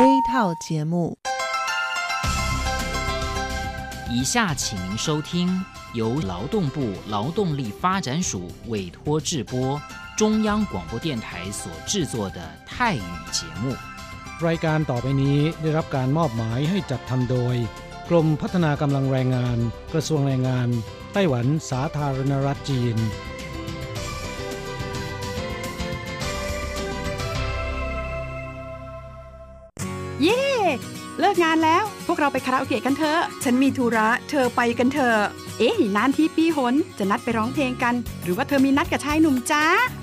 A 套节目。以下请您收听由劳动部劳动力发展署委托制播，中央广播电台所制作的泰语节目。รายการต่อไปนี้ได้รับการมอบหมายให้จัดทำโดยกรมพัฒนากำลังแรงงานกระทรวงแรงงานไต้หวันสาธารณรัฐจีนเย่เลิกงานแล้วพวกเราไปคาราโอเกะกันเถอะฉันมีธุระเธอไปกันเถอะเอ๊ะนานที่ปีหนจะนัดไปร้องเพลงกันหรือว่าเธอมีนัดกับชายหนุ่มจ้า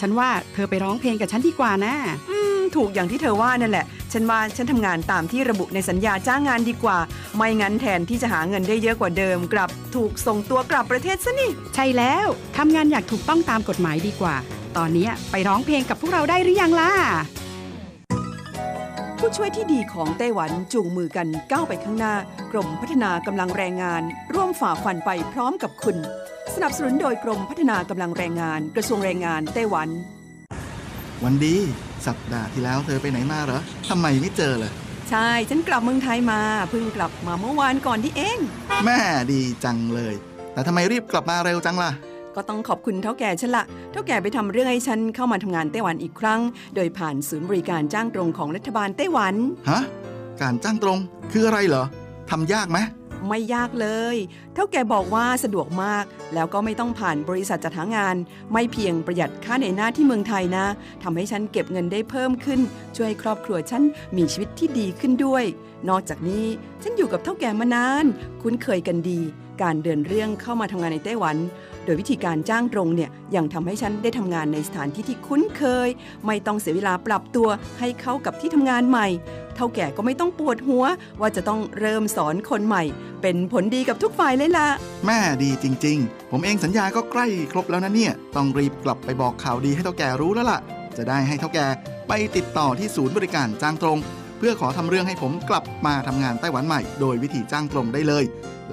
ฉันว่าเธอไปร้องเพลงกับฉันดีกว่านะถูกอย่างที่เธอว่านั่นแหละฉันว่าฉันทำงานตามที่ระบุในสัญญาจ้างงานดีกว่าไม่งั้นแทนที่จะหาเงินได้เยอะกว่าเดิมกลับถูกส่งตัวกลับประเทศซะนี่ใช่แล้วทำงานอยากถูกต้องตามกฎหมายดีกว่าตอนนี้ไปร้องเพลงกับพวกเราได้หรือยังล่ะผู้ช่วยที่ดีของไต้หวันจูงมือกันก้าวไปข้างหน้ากรมพัฒนากำลังแรงงานร่วมฝ่าฟันไปพร้อมกับคุณสนับสนุนโดยกรมพัฒนากำลังแรงงานกระทรวงแรงงานไต้หวันวันดีสัปดาห์ที่แล้วเธอไปไหนมาเหรอทำไมไม่เจอเลยใช่ฉันกลับเมืองไทยมาเพิ่งกลับมาเมื่อวานก่อนที่เองแม่ดีจังเลยแต่ทำไมรีบกลับมาเร็วจังล่ะก็ต้องขอบคุณเฒ่าแก่ฉันละเฒ่าแก่ไปทำเรื่องให้ฉันเข้ามาทำงานไต้หวันอีกครั้งโดยผ่านศูนย์บริการจ้างตรงของรัฐบาลไต้หวันฮะการจ้างตรงคืออะไรเหรอทำยากไหมไม่ยากเลยเท่าแกบอกว่าสะดวกมากแล้วก็ไม่ต้องผ่านบริษัทจัดหางานไม่เพียงประหยัดค่าเหนื่อยหน้าที่เมืองไทยนะทำให้ฉันเก็บเงินได้เพิ่มขึ้นช่วยให้ครอบครัวฉันมีชีวิตที่ดีขึ้นด้วยนอกจากนี้ฉันอยู่กับเท่าแกมานานคุ้นเคยกันดีการเดินเรื่องเข้ามาทำงานในไต้หวันโดยวิธีการจ้างตรงเนี่ยยังทำให้ฉันได้ทำงานในสถานที่ที่คุ้นเคยไม่ต้องเสียเวลาปรับตัวให้เข้ากับที่ทำงานใหม่เท่าแก่ก็ไม่ต้องปวดหัวว่าจะต้องเริ่มสอนคนใหม่เป็นผลดีกับทุกฝ่ายเลยล่ะแม่ดีจริงๆผมเองสัญญาก็ใกล้ครบแล้วนะเนี่ยต้องรีบกลับไปบอกข่าวดีให้เท่าแก่รู้แล้วล่ะจะได้ให้เท่าแก่ไปติดต่อที่ศูนย์บริการจ้างตรงเพื่อขอทำเรื่องให้ผมกลับมาทำงานไต้หวันใหม่โดยวิธีจ้างตรงได้เลยแ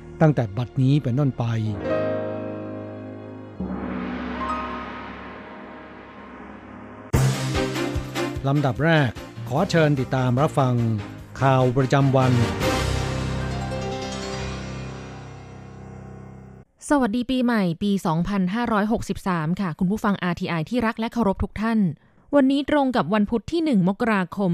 ตั้งแต่บัดนี้เป็นต้นไปลำดับแรกขอเชิญติดตามรับฟังข่าวประจำวันสวัสดีปีใหม่ปี2563ค่ะคุณผู้ฟัง RTI ที่รักและเคารพทุกท่านวันนี้ตรงกับวันพุธที่1มกราคม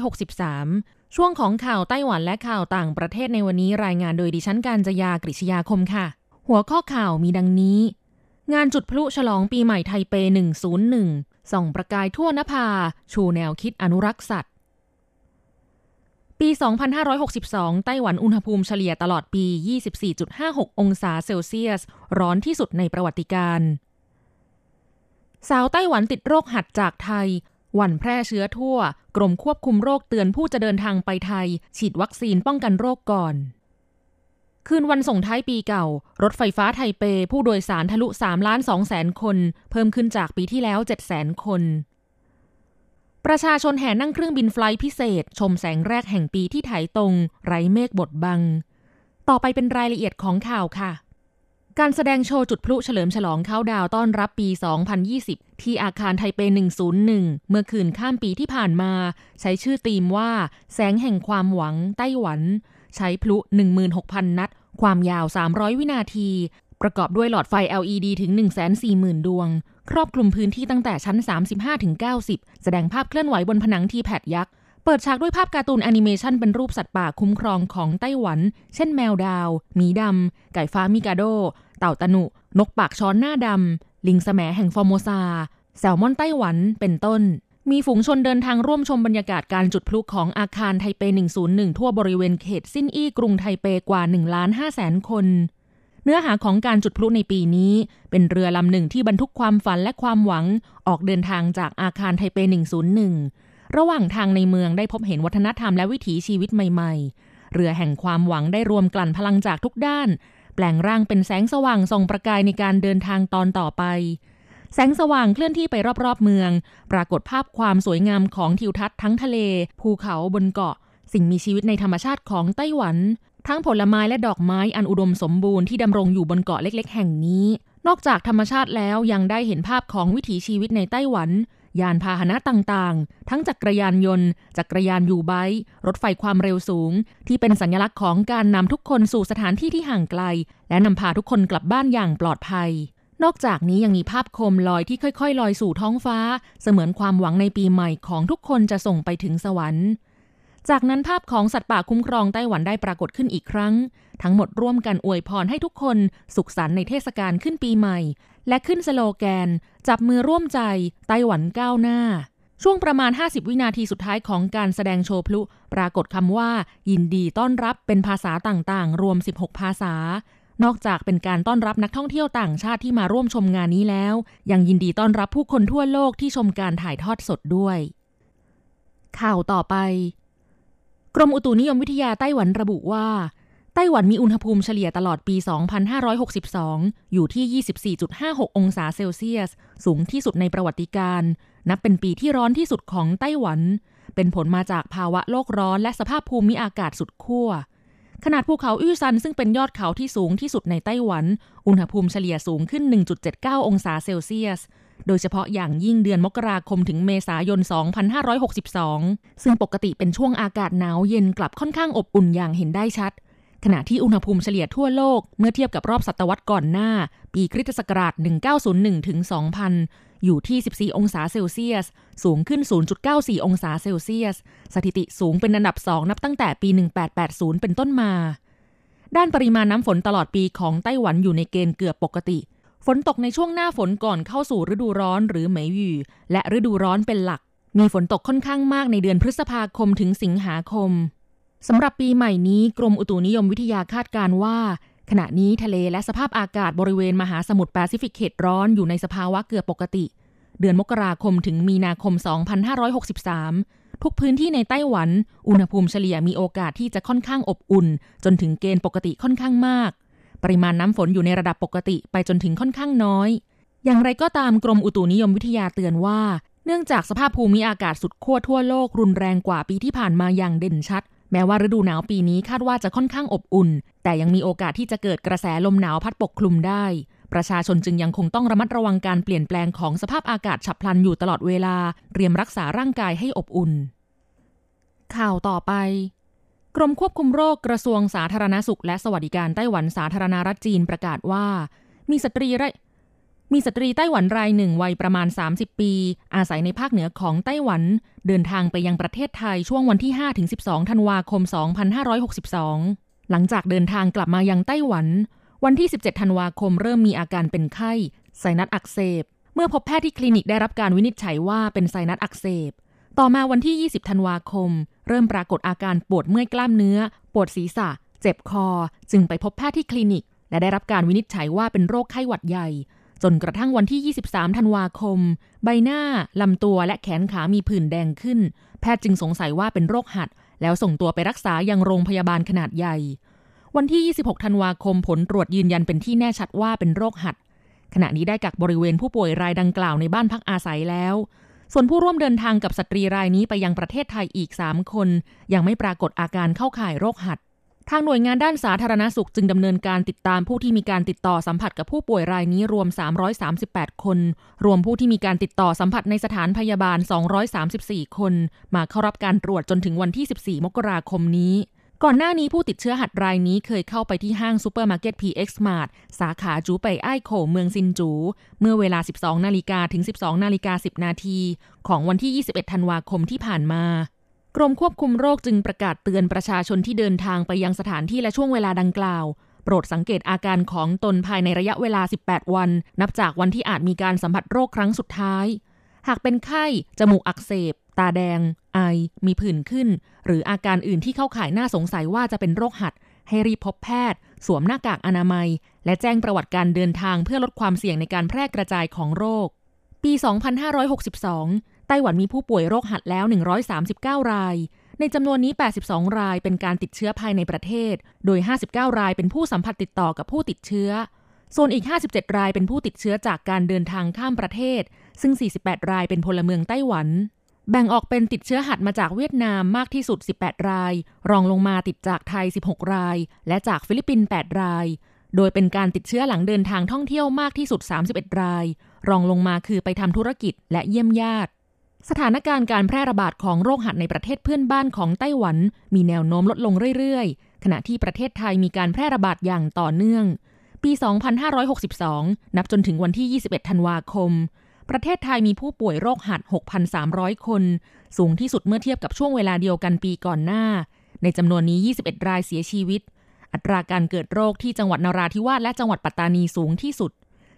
2563ช่วงของข่าวไต้หวันและข่าวต่างประเทศในวันนี้รายงานโดยดิฉันกัญจยากฤษยาคมค่ะหัวข้อข่าวมีดังนี้งานจุดพลุฉลองปีใหม่ไทเป101ส่องประกายทั่วนภาชูแนวคิดอนุรักษ์สัตว์ ปี2562ไต้หวันอุณหภูมิเฉลี่ยตลอดปี 24.56 องศาเซลเซียสร้อนที่สุดในประวัติการสาวไต้หวันติดโรคหัดจากไทยหวั่นแพร่เชื้อทั่วกรมควบคุมโรคเตือนผู้จะเดินทางไปไทยฉีดวัคซีนป้องกันโรคก่อนคืนวันส่งท้ายปีเก่ารถไฟฟ้าไทเปผู้โดยสารทะลุ 3,200,000 คนเพิ่มขึ้นจากปีที่แล้ว 700,000 คนประชาชนแห่นั่งเครื่องบินไฟล์พิเศษชมแสงแรกแห่งปีที่ไถตรงไร้เมฆบดบังต่อไปเป็นรายละเอียดของข่าวค่ะการแสดงโชว์จุดพลุเฉลิมฉลองเข้าดาวต้อนรับปี 2020 ที่อาคารไทเป 101 เมื่อคืนข้ามปีที่ผ่านมาใช้ชื่อธีมว่าแสงแห่งความหวังไต้หวันใช้พลุ 16,000 นัดความยาว 300 วินาทีประกอบด้วยหลอดไฟ LED ถึง 140,000 ดวงครอบคลุมพื้นที่ตั้งแต่ชั้น 35 ถึง 90 แสดงภาพเคลื่อนไหวบนผนังทีแพดยักษ์เปิดฉากด้วยภาพการ์ตูนแอนิเมชันเป็นรูปสัตว์ป่าคุ้มครองของไต้หวันเช่นแมวดาวหมีดำไก่ฟ้ามิกาโดเต่าตะหนุนกปากช้อนหน้าดำลิงแสมแห่งฟอร์โมซาแซลมอนไต้หวันเป็นต้นมีฝูงชนเดินทางร่วมชมบรรยากาศการจุดพลุของอาคารไทเป 101 ทั่วบริเวณเขตซินอี้กรุงไทเปกว่า 1,500,000 คนเนื้อหาของการจุดพลุในปีนี้เป็นเรือลำหนึ่งที่บรรทุกความฝันและความหวังออกเดินทางจากอาคารไทเป 101 ระหว่างทางในเมืองได้พบเห็นวัฒนธรรมและวิถีชีวิตใหม่ๆเรือแห่งความหวังได้รวมกลั่นพลังจากทุกด้านแปลงร่างเป็นแสงสว่างส่องประกายในการเดินทางตอนต่อไปแสงสว่างเคลื่อนที่ไปรอบๆเมืองปรากฏภาพความสวยงามของทิวทัศน์ทั้งทะเลภูเขาบนเกาะสิ่งมีชีวิตในธรรมชาติของไต้หวันทั้งผลไม้และดอกไม้อันอุดมสมบูรณ์ที่ดำรงอยู่บนเกาะเล็กๆแห่งนี้นอกจากธรรมชาติแล้วยังได้เห็นภาพของวิถีชีวิตในไต้หวันยานพาหนะต่างๆทั้งจักรยานยนต์จักรยานยูไบค์รถไฟความเร็วสูงที่เป็นสัญลักษณ์ของการนำทุกคนสู่สถานที่ที่ห่างไกลและนำพาทุกคนกลับบ้านอย่างปลอดภัยนอกจากนี้ยังมีภาพโคมลอยที่ค่อยๆลอยสู่ท้องฟ้าเสมือนความหวังในปีใหม่ของทุกคนจะส่งไปถึงสวรรค์จากนั้นภาพของสัตว์ป่าคุ้มครองไต้หวันได้ปรากฏขึ้นอีกครั้งทั้งหมดร่วมกันอวยพรให้ทุกคนสุขสันต์ในเทศกาลขึ้นปีใหม่และขึ้นสโลแกนจับมือร่วมใจไต้หวันก้าวหน้าช่วงประมาณ50วินาทีสุดท้ายของการแสดงโชว์พลุปรากฏคำว่ายินดีต้อนรับเป็นภาษาต่างๆรวม16ภาษานอกจากเป็นการต้อนรับนักท่องเที่ยวต่างชาติที่มาร่วมชมงานนี้แล้วยังยินดีต้อนรับผู้คนทั่วโลกที่ชมการถ่ายทอดสดด้วยข่าวต่อไปกรมอุตุนิยมวิทยาไต้หวันระบุว่าไต้หวันมีอุณหภูมิเฉลี่ยตลอดปี 2562 อยู่ที่ 24.56 องศาเซลเซียสสูงที่สุดในประวัติการนับเป็นปีที่ร้อนที่สุดของไต้หวันเป็นผลมาจากภาวะโลกร้อนและสภาพภูมิอากาศสุดขั้วขนาดภูเขาอี้ซันซึ่งเป็นยอดเขาที่สูงที่สุดในไต้หวันอุณหภูมิเฉลี่ยสูงขึ้น 1.79 องศาเซลเซียสโดยเฉพาะอย่างยิ่งเดือนมกราคมถึงเมษายน 2562 ซึ่งปกติเป็นช่วงอากาศหนาวเย็นกลับค่อนข้างอบอุ่นอย่างเห็นได้ชัดขณะที่อุณหภูมิเฉลี่ยทั่วโลกเมื่อเทียบกับรอบศตวรรษก่อนหน้าปีคริสตศักราช 1901 ถึง 2000 อยู่ที่ 14 องศาเซลเซียสสูงขึ้น 0.94 องศาเซลเซียสสถิติสูงเป็นอันดับ 2 นับตั้งแต่ปี 1880 เป็นต้นมาด้านปริมาณน้ำฝนตลอดปีของไต้หวันอยู่ในเกณฑ์เกือบปกติฝนตกในช่วงหน้าฝนก่อนเข้าสู่ฤดูร้อนหรือเหมยหยู่และฤดูร้อนเป็นหลักมีฝนตกค่อนข้างมากในเดือนพฤษภาคมถึงสิงหาคมสำหรับปีใหม่นี้กรมอุตุนิยมวิทยาคาดการณ์ว่าขณะนี้ทะเลและสภาพอากาศบริเวณมหาสมุทรแปซิฟิกเขตร้อนอยู่ในสภาวะเกือบปกติเดือนมกราคมถึงมีนาคม 2563 ทุกพื้นที่ในไต้หวันอุณหภูมิเฉลี่ยมีโอกาสที่จะค่อนข้างอบอุ่นจนถึงเกณฑ์ปกติค่อนข้างมากปริมาณน้ำฝนอยู่ในระดับปกติไปจนถึงค่อนข้างน้อยอย่างไรก็ตามกรมอุตุนิยมวิทยาเตือนว่าเนื่องจากสภาพภูมิอากาศสุดขั้วทั่วโลกรุนแรงกว่าปีที่ผ่านมาอย่างเด่นชัดแม้ว่าฤดูหนาวปีนี้คาดว่าจะค่อนข้างอบอุ่นแต่ยังมีโอกาสที่จะเกิดกระแสลมหนาวพัดปกคลุมได้ประชาชนจึงยังคงต้องระมัดระวังการเปลี่ยนแปลงของสภาพอากาศฉับพลันอยู่ตลอดเวลาเตรียมรักษาร่างกายให้อบอุ่นข่าวต่อไปกรมควบคุมโรคกระทรวงสาธารณสุขและสวัสดิการไต้หวันสาธารณรัฐจีนประกาศว่ามีสตรีไต้หวันรายหนึ่งวัยประมาณ30ปีอาศัยในภาคเหนือของไต้หวันเดินทางไปยังประเทศไทยช่วงวันที่5ถึง12ธันวาคม2562หลังจากเดินทางกลับมายังไต้หวันวันที่17ธันวาคมเริ่มมีอาการเป็นไข้ไซนัสอักเสบเมื่อพบแพทย์ที่คลินิกได้รับการวินิจฉัยว่าเป็นไซนัสอักเสบ ต่อมาวันที่ 20 ธันวาคมเริ่มปรากฏอาการปวดเมื่อยกล้ามเนื้อปวดศีรษะเจ็บคอจึงไปพบแพทย์ที่คลินิกและได้รับการวินิจฉัยว่าเป็นโรคไข้หวัดใหญ่จนกระทั่งวันที่ 23 ธันวาคมใบหน้าลำตัวและแขนขามีผื่นแดงขึ้นแพทย์จึงสงสัยว่าเป็นโรคหัดแล้วส่งตัวไปรักษายังโรงพยาบาลขนาดใหญ่วันที่ 26 ธันวาคมผลตรวจยืนยันเป็นที่แน่ชัดว่าเป็นโรคหัดขณะนี้ได้กักบริเวณผู้ป่วยรายดังกล่าวในบ้านพักอาศัยแล้วส่วนผู้ร่วมเดินทางกับสตรีรายนี้ไปยังประเทศไทยอีก 3 คนยังไม่ปรากฏอาการเข้าข่ายโรคหัดทางหน่วยงานด้านสาธารณสุขจึงดำเนินการติดตามผู้ที่มีการติดต่อสัมผัสกับผู้ป่วยรายนี้รวม338คนรวมผู้ที่มีการติดต่อสัมผัสในสถานพยาบาล234คนมาเข้ารับการตรวจจนถึงวันที่14มกราคมนี้ก่อนหน้านี้ผู้ติดเชื้อหัดรายนี้เคยเข้าไปที่ห้างซูเปอร์มาร์เก็ต PX Mart สาขาจูไปไอ้โขเมืองซินจูเมื่อเวลา 12:00 น. ถึง 12:10 น. ของวันที่ 21 ธันวาคมที่ผ่านมากรมควบคุมโรคจึงประกาศเตือนประชาชนที่เดินทางไปยังสถานที่และช่วงเวลาดังกล่าวโปรดสังเกตอาการของตนภายในระยะเวลา 18 วันนับจากวันที่อาจมีการสัมผัสโรคครั้งสุดท้ายหากเป็นไข้จมูกอักเสบตาแดงไอมีผื่นขึ้นหรืออาการอื่นที่เข้าข่ายน่าสงสัยว่าจะเป็นโรคหัดให้รีบพบแพทย์สวมหน้ากากอนามัยและแจ้งประวัติการเดินทางเพื่อลดความเสี่ยงในการแพร่กระจายของโรคปี 2562 ไต้หวันมีผู้ป่วยโรคหัดแล้ว139รายในจำนวนนี้82รายเป็นการติดเชื้อภายในประเทศโดย59รายเป็นผู้สัมผัสติดต่อกับผู้ติดเชื้อส่วนอีก57รายเป็นผู้ติดเชื้อจากการเดินทางข้ามประเทศซึ่ง48รายเป็นพลเมืองไต้หวันแบ่งออกเป็นติดเชื้อหัดมาจากเวียดนามมากที่สุด18รายรองลงมาติดจากไทย16รายและจากฟิลิปปินส์8รายโดยเป็นการติดเชื้อหลังเดินทางท่องเที่ยวมากที่สุด31รายรองลงมาคือไปทำธุรกิจและเยี่ยมญาติสถานการณ์การแพร่ระบาดของโรคหัดในประเทศเพื่อนบ้านของไต้หวันมีแนวโน้มลดลงเรื่อยๆขณะที่ประเทศไทยมีการแพร่ระบาดอย่างต่อเนื่องปี 2562 นับจนถึงวันที่ 21 ธันวาคมประเทศไทยมีผู้ป่วยโรคหัด 6,300 คนสูงที่สุดเมื่อเทียบกับช่วงเวลาเดียวกันปีก่อนหน้าในจำนวนนี้21รายเสียชีวิตอัตราการเกิดโรคที่จังหวัดนราธิวาสและจังหวัดปัตตานีสูงที่สุด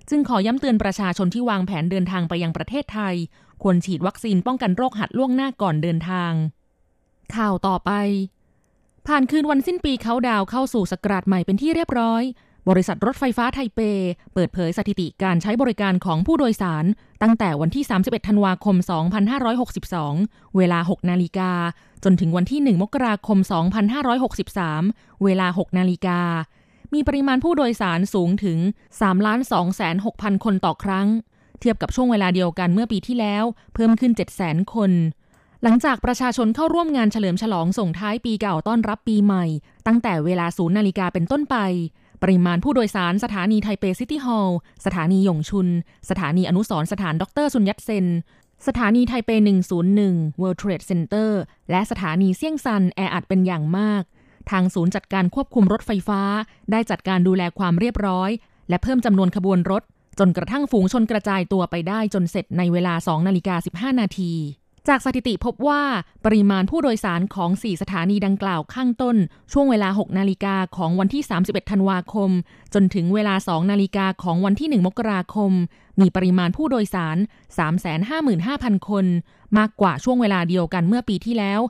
จึงขอย้ำเตือนประชาชนที่วางแผนเดินทางไปยังประเทศไทยควรฉีดวัคซีนป้องกันโรคหัดล่วงหน้าก่อนเดินทางข่าวต่อไปผ่านคืนวันสิ้นปีเค้าดาวเข้าสู่ศักราชใหม่เป็นที่เรียบร้อยบริษัทรถไฟฟ้าไทเปเปิดเผยสถิติการใช้บริการของผู้โดยสารตั้งแต่วันที่ 31 ธันวาคม 2562 เวลา 6 นาฬิกาจนถึงวันที่ 1 มกราคม 2563 เวลา 6 นาฬิกามีปริมาณผู้โดยสารสูงถึง 3,260,000 คนต่อครั้งเทียบกับช่วงเวลาเดียวกันเมื่อปีที่แล้วเพิ่มขึ้น 700,000 คนหลังจากประชาชนเข้าร่วมงานเฉลิมฉลองส่งท้ายปีเก่าต้อนรับปีใหม่ตั้งแต่เวลา 0 นาฬิกาเป็นต้นไปปริมาณผู้โดยสารสถานีไทเปซิตี้ฮอลล์สถานีหยงชุนสถานีอนุสรณ์สถานดรซุนยัตเซนสถานีไทเป101 World Trade Center และสถานีเซี่ยงซันแออัดเป็นอย่างมากทางศูนย์จัดการควบคุมรถไฟฟ้าได้จัดการดูแลความเรียบร้อยและเพิ่มจำนวนขบวนรถจนกระทั่งฝูงชนกระจายตัวไปได้จนเสร็จในเวลา 2:15 นาทีจากสถิติพบว่าปริมาณผู้โดยสารของ4สถานีดังกล่าวข้างต้นช่วงเวลา 6 นาฬิกาของวันที่ 31 ธันวาคมจนถึงเวลา 2 นาฬิกาของวันที่ 1 มกราคมมีปริมาณผู้โดยสาร 355,000 คนมากกว่าช่วงเวลาเดียวกันเมื่อปีที่แล้ว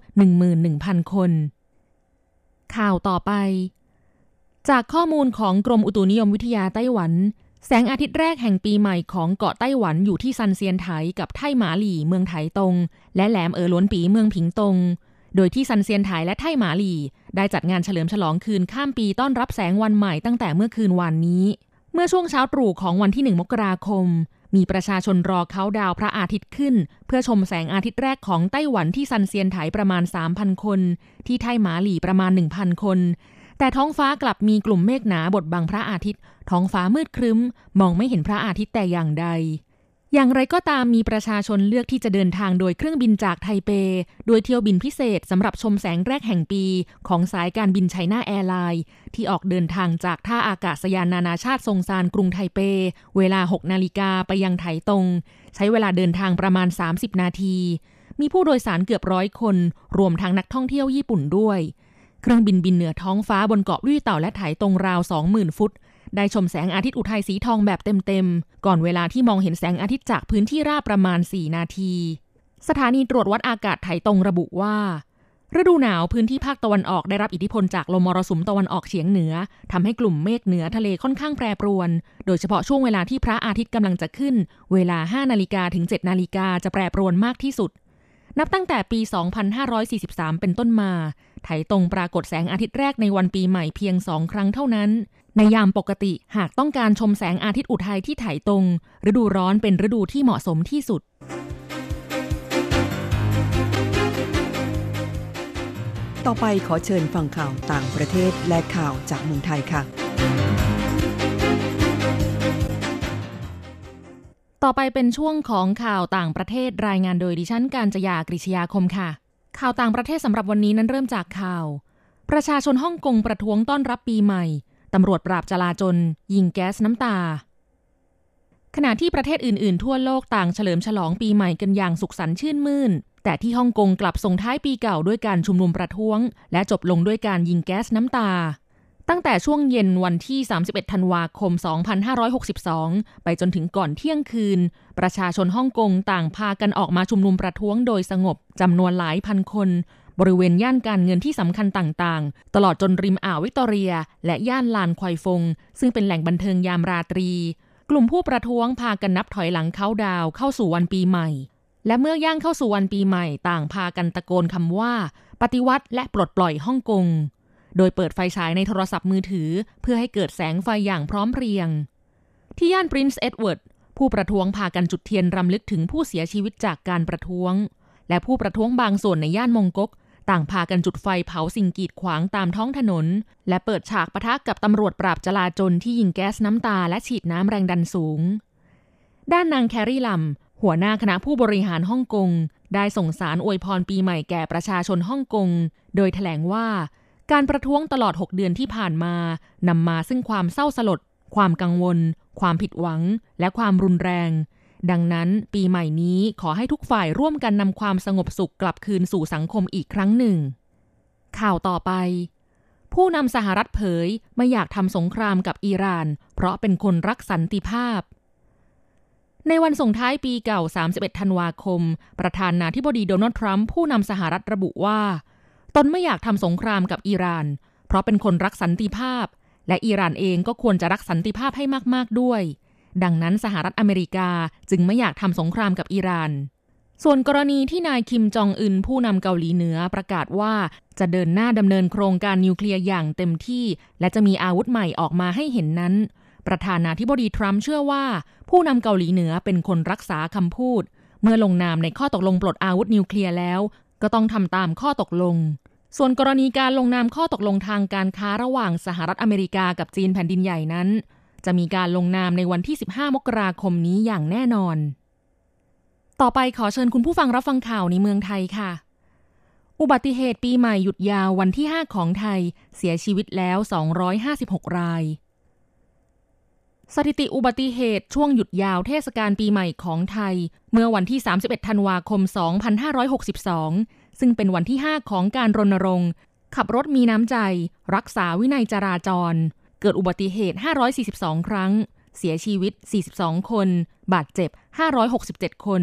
11,000 คนข่าวต่อไปจากข้อมูลของกรมอุตุนิยมวิทยาไต้หวันแสงอาทิตย์แรกแห่งปีใหม่ของเกาะไต้หวันอยู่ที่ซันเซียนไถกับไท่หมาหลี่เมืองไถตงและแหลมเอ๋อหลวนปีเมืองผิงตงโดยที่ซันเซียนไถและไท่หมาหลี่ได้จัดงานเฉลิมฉลองคืนข้ามปีต้อนรับแสงวันใหม่ตั้งแต่เมื่อคืนวันนี้เมื่อช่วงเช้าตรู่ของวันที่1มกราคมมีประชาชนรอเค้าดาวพระอาทิตย์ขึ้นเพื่อชมแสงอาทิตย์แรกของไต้หวันที่ซันเซียนไถประมาณ 3,000 คนที่ไท่หมาหลี่ประมาณ 1,000 คนแต่ท้องฟ้ากลับมีกลุ่มเมฆหนาบดบังพระอาทิตย์ท้องฟ้ามืดครึ้มมองไม่เห็นพระอาทิตย์แต่อย่างใดอย่างไรก็ตามมีประชาชนเลือกที่จะเดินทางโดยเครื่องบินจากไทเปโดยเที่ยวบินพิเศษสำหรับชมแสงแรกแห่งปีของสายการบินไชน่าแอร์ไลน์ที่ออกเดินทางจากท่าอากาศยานนานาชาติซงซานกรุงไทเปเวลา 6 นาฬิกาไปยังไถตงใช้เวลาเดินทางประมาณ30นาทีมีผู้โดยสารเกือบ100คนรวมทั้งนักท่องเที่ยวญี่ปุ่นด้วยเครื่องบินบินเหนือท้องฟ้าบนเกาะลี่เต่าและไถตงราว 20,000 ฟุตได้ชมแสงอาทิตย์อุทัยสีทองแบบเต็มๆก่อนเวลาที่มองเห็นแสงอาทิตย์จากพื้นที่ราบประมาณ4นาที สถานีตรวจวัดอากาศไถตงระบุว่าฤดูหนาวพื้นที่ภาคตะวันออกได้รับอิทธิพลจากลมมรสุมตะวันออกเฉียงเหนือทำให้กลุ่มเมฆเหนือทะเลค่อนข้างแปรปรวนโดยเฉพาะช่วงเวลาที่พระอาทิตย์กำลังจะขึ้นเวลา 5:00 ถึง 7:00 จะแปรปรวนมากที่สุดนับตั้งแต่ปี 2543 เป็นต้นมาไถตงปรากฏแสงอาทิตย์แรกในวันปีใหม่เพียง2 ครั้งเท่านั้นในยามปกติหากต้องการชมแสงอาทิตย์อุทัยที่ไถตงฤดูร้อนเป็นฤดูที่เหมาะสมที่สุดต่อไปขอเชิญฟังข่าวต่างประเทศและข่าวจากเมืองไทยค่ะต่อไปเป็นช่วงของข่าวต่างประเทศรายงานโดยดิฉันกัญจยากฤษยาคมค่ะข่าวต่างประเทศสำหรับวันนี้นั้นเริ่มจากข่าวประชาชนฮ่องกงประท้วงต้อนรับปีใหม่ตำรวจปราบจลาจลยิงแก๊สน้ำตาขณะที่ประเทศอื่นๆทั่วโลกต่างเฉลิมฉลองปีใหม่กันอย่างสุขสันต์ชื่นมื่นแต่ที่ฮ่องกงกลับส่งท้ายปีเก่าด้วยการชุมนุมประท้วงและจบลงด้วยการยิงแก๊สน้ำตาตั้งแต่ช่วงเย็นวันที่31 ธันวาคม 2562ไปจนถึงก่อนเที่ยงคืนประชาชนฮ่องกงต่างพากันออกมาชุมนุมประท้วงโดยสงบจำนวนหลายพันคนบริเวณย่านการเงินที่สำคัญต่างๆตลอดจนริมอ่าววิกตอเรียและย่านลานควายฟงซึ่งเป็นแหล่งบันเทิงยามราตรีกลุ่มผู้ประท้วงพากันนับถอยหลังเข้าดาวเข้าสู่วันปีใหม่และเมื่อย่างเข้าสู่วันปีใหม่ต่างพากันตะโกนคำว่าปฏิวัติและปลดปล่อยฮ่องกงโดยเปิดไฟฉายในโทรศัพท์มือถือเพื่อให้เกิดแสงไฟอย่างพร้อมเพรียงที่ย่าน Prince Edward ผู้ประท้วงพากันจุดเทียนรำลึกถึงผู้เสียชีวิตจากการประท้วงและผู้ประท้วงบางส่วนในย่านมงก๊กต่างพากันจุดไฟเผาสิ่งกีดขวางตามท้องถนนและเปิดฉากปะทะกับตำรวจปราบจลาจลที่ยิงแก๊สน้ำตาและฉีดน้ำแรงดันสูงด้านนางแครี่ลัมหัวหน้าคณะผู้บริหารฮ่องกงได้ส่งสารอวยพรปีใหม่แก่ประชาชนฮ่องกงโดยแถลงว่าการประท้วงตลอด6 เดือนที่ผ่านมานำมาซึ่งความเศร้าสลดความกังวลความผิดหวังและความรุนแรงดังนั้นปีใหม่นี้ขอให้ทุกฝ่ายร่วมกันนำความสงบสุขกลับคืนสู่สังคมอีกครั้งหนึ่งข่าวต่อไปผู้นำสหรัฐเผยไม่อยากทำสงครามกับอิหร่านเพราะเป็นคนรักสันติภาพในวันส่งท้ายปีเก่า 31 ธันวาคมประธานาธิบดีโดนัลด์ทรัมป์ผู้นำสหรัฐระบุว่าตนไม่อยากทำสงครามกับอิหร่านเพราะเป็นคนรักสันติภาพและอิหร่านเองก็ควรจะรักสันติภาพให้มากๆด้วยดังนั้นสหรัฐอเมริกาจึงไม่อยากทำสงครามกับอิหร่านส่วนกรณีที่นายคิมจองอึนผู้นำเกาหลีเหนือประกาศว่าจะเดินหน้าดำเนินโครงการนิวเคลียร์อย่างเต็มที่และจะมีอาวุธใหม่ออกมาให้เห็นนั้นประธานาธิบดีทรัมป์เชื่อว่าผู้นำเกาหลีเหนือเป็นคนรักษาคำพูดเมื่อลงนามในข้อตกลงปลดอาวุธนิวเคลียร์แล้วก็ต้องทำตามข้อตกลงส่วนกรณีการลงนามข้อตกลงทางการค้าระหว่างสหรัฐอเมริกากับจีนแผ่นดินใหญ่นั้นจะมีการลงนามในวันที่15 มกราคมนี้อย่างแน่นอนต่อไปขอเชิญคุณผู้ฟังรับฟังข่าวในเมืองไทยค่ะอุบัติเหตุปีใหม่หยุดยาววันที่5ของไทยเสียชีวิตแล้ว256รายสถิติอุบัติเหตุช่วงหยุดยาวเทศกาลปีใหม่ของไทยเมื่อวันที่31 ธันวาคม 2562ซึ่งเป็นวันที่5ของการรณรงค์ขับรถมีน้ำใจรักษาวินัยจราจรเกิดอุบัติเหตุ542ครั้งเสียชีวิต42คนบาดเจ็บ567คน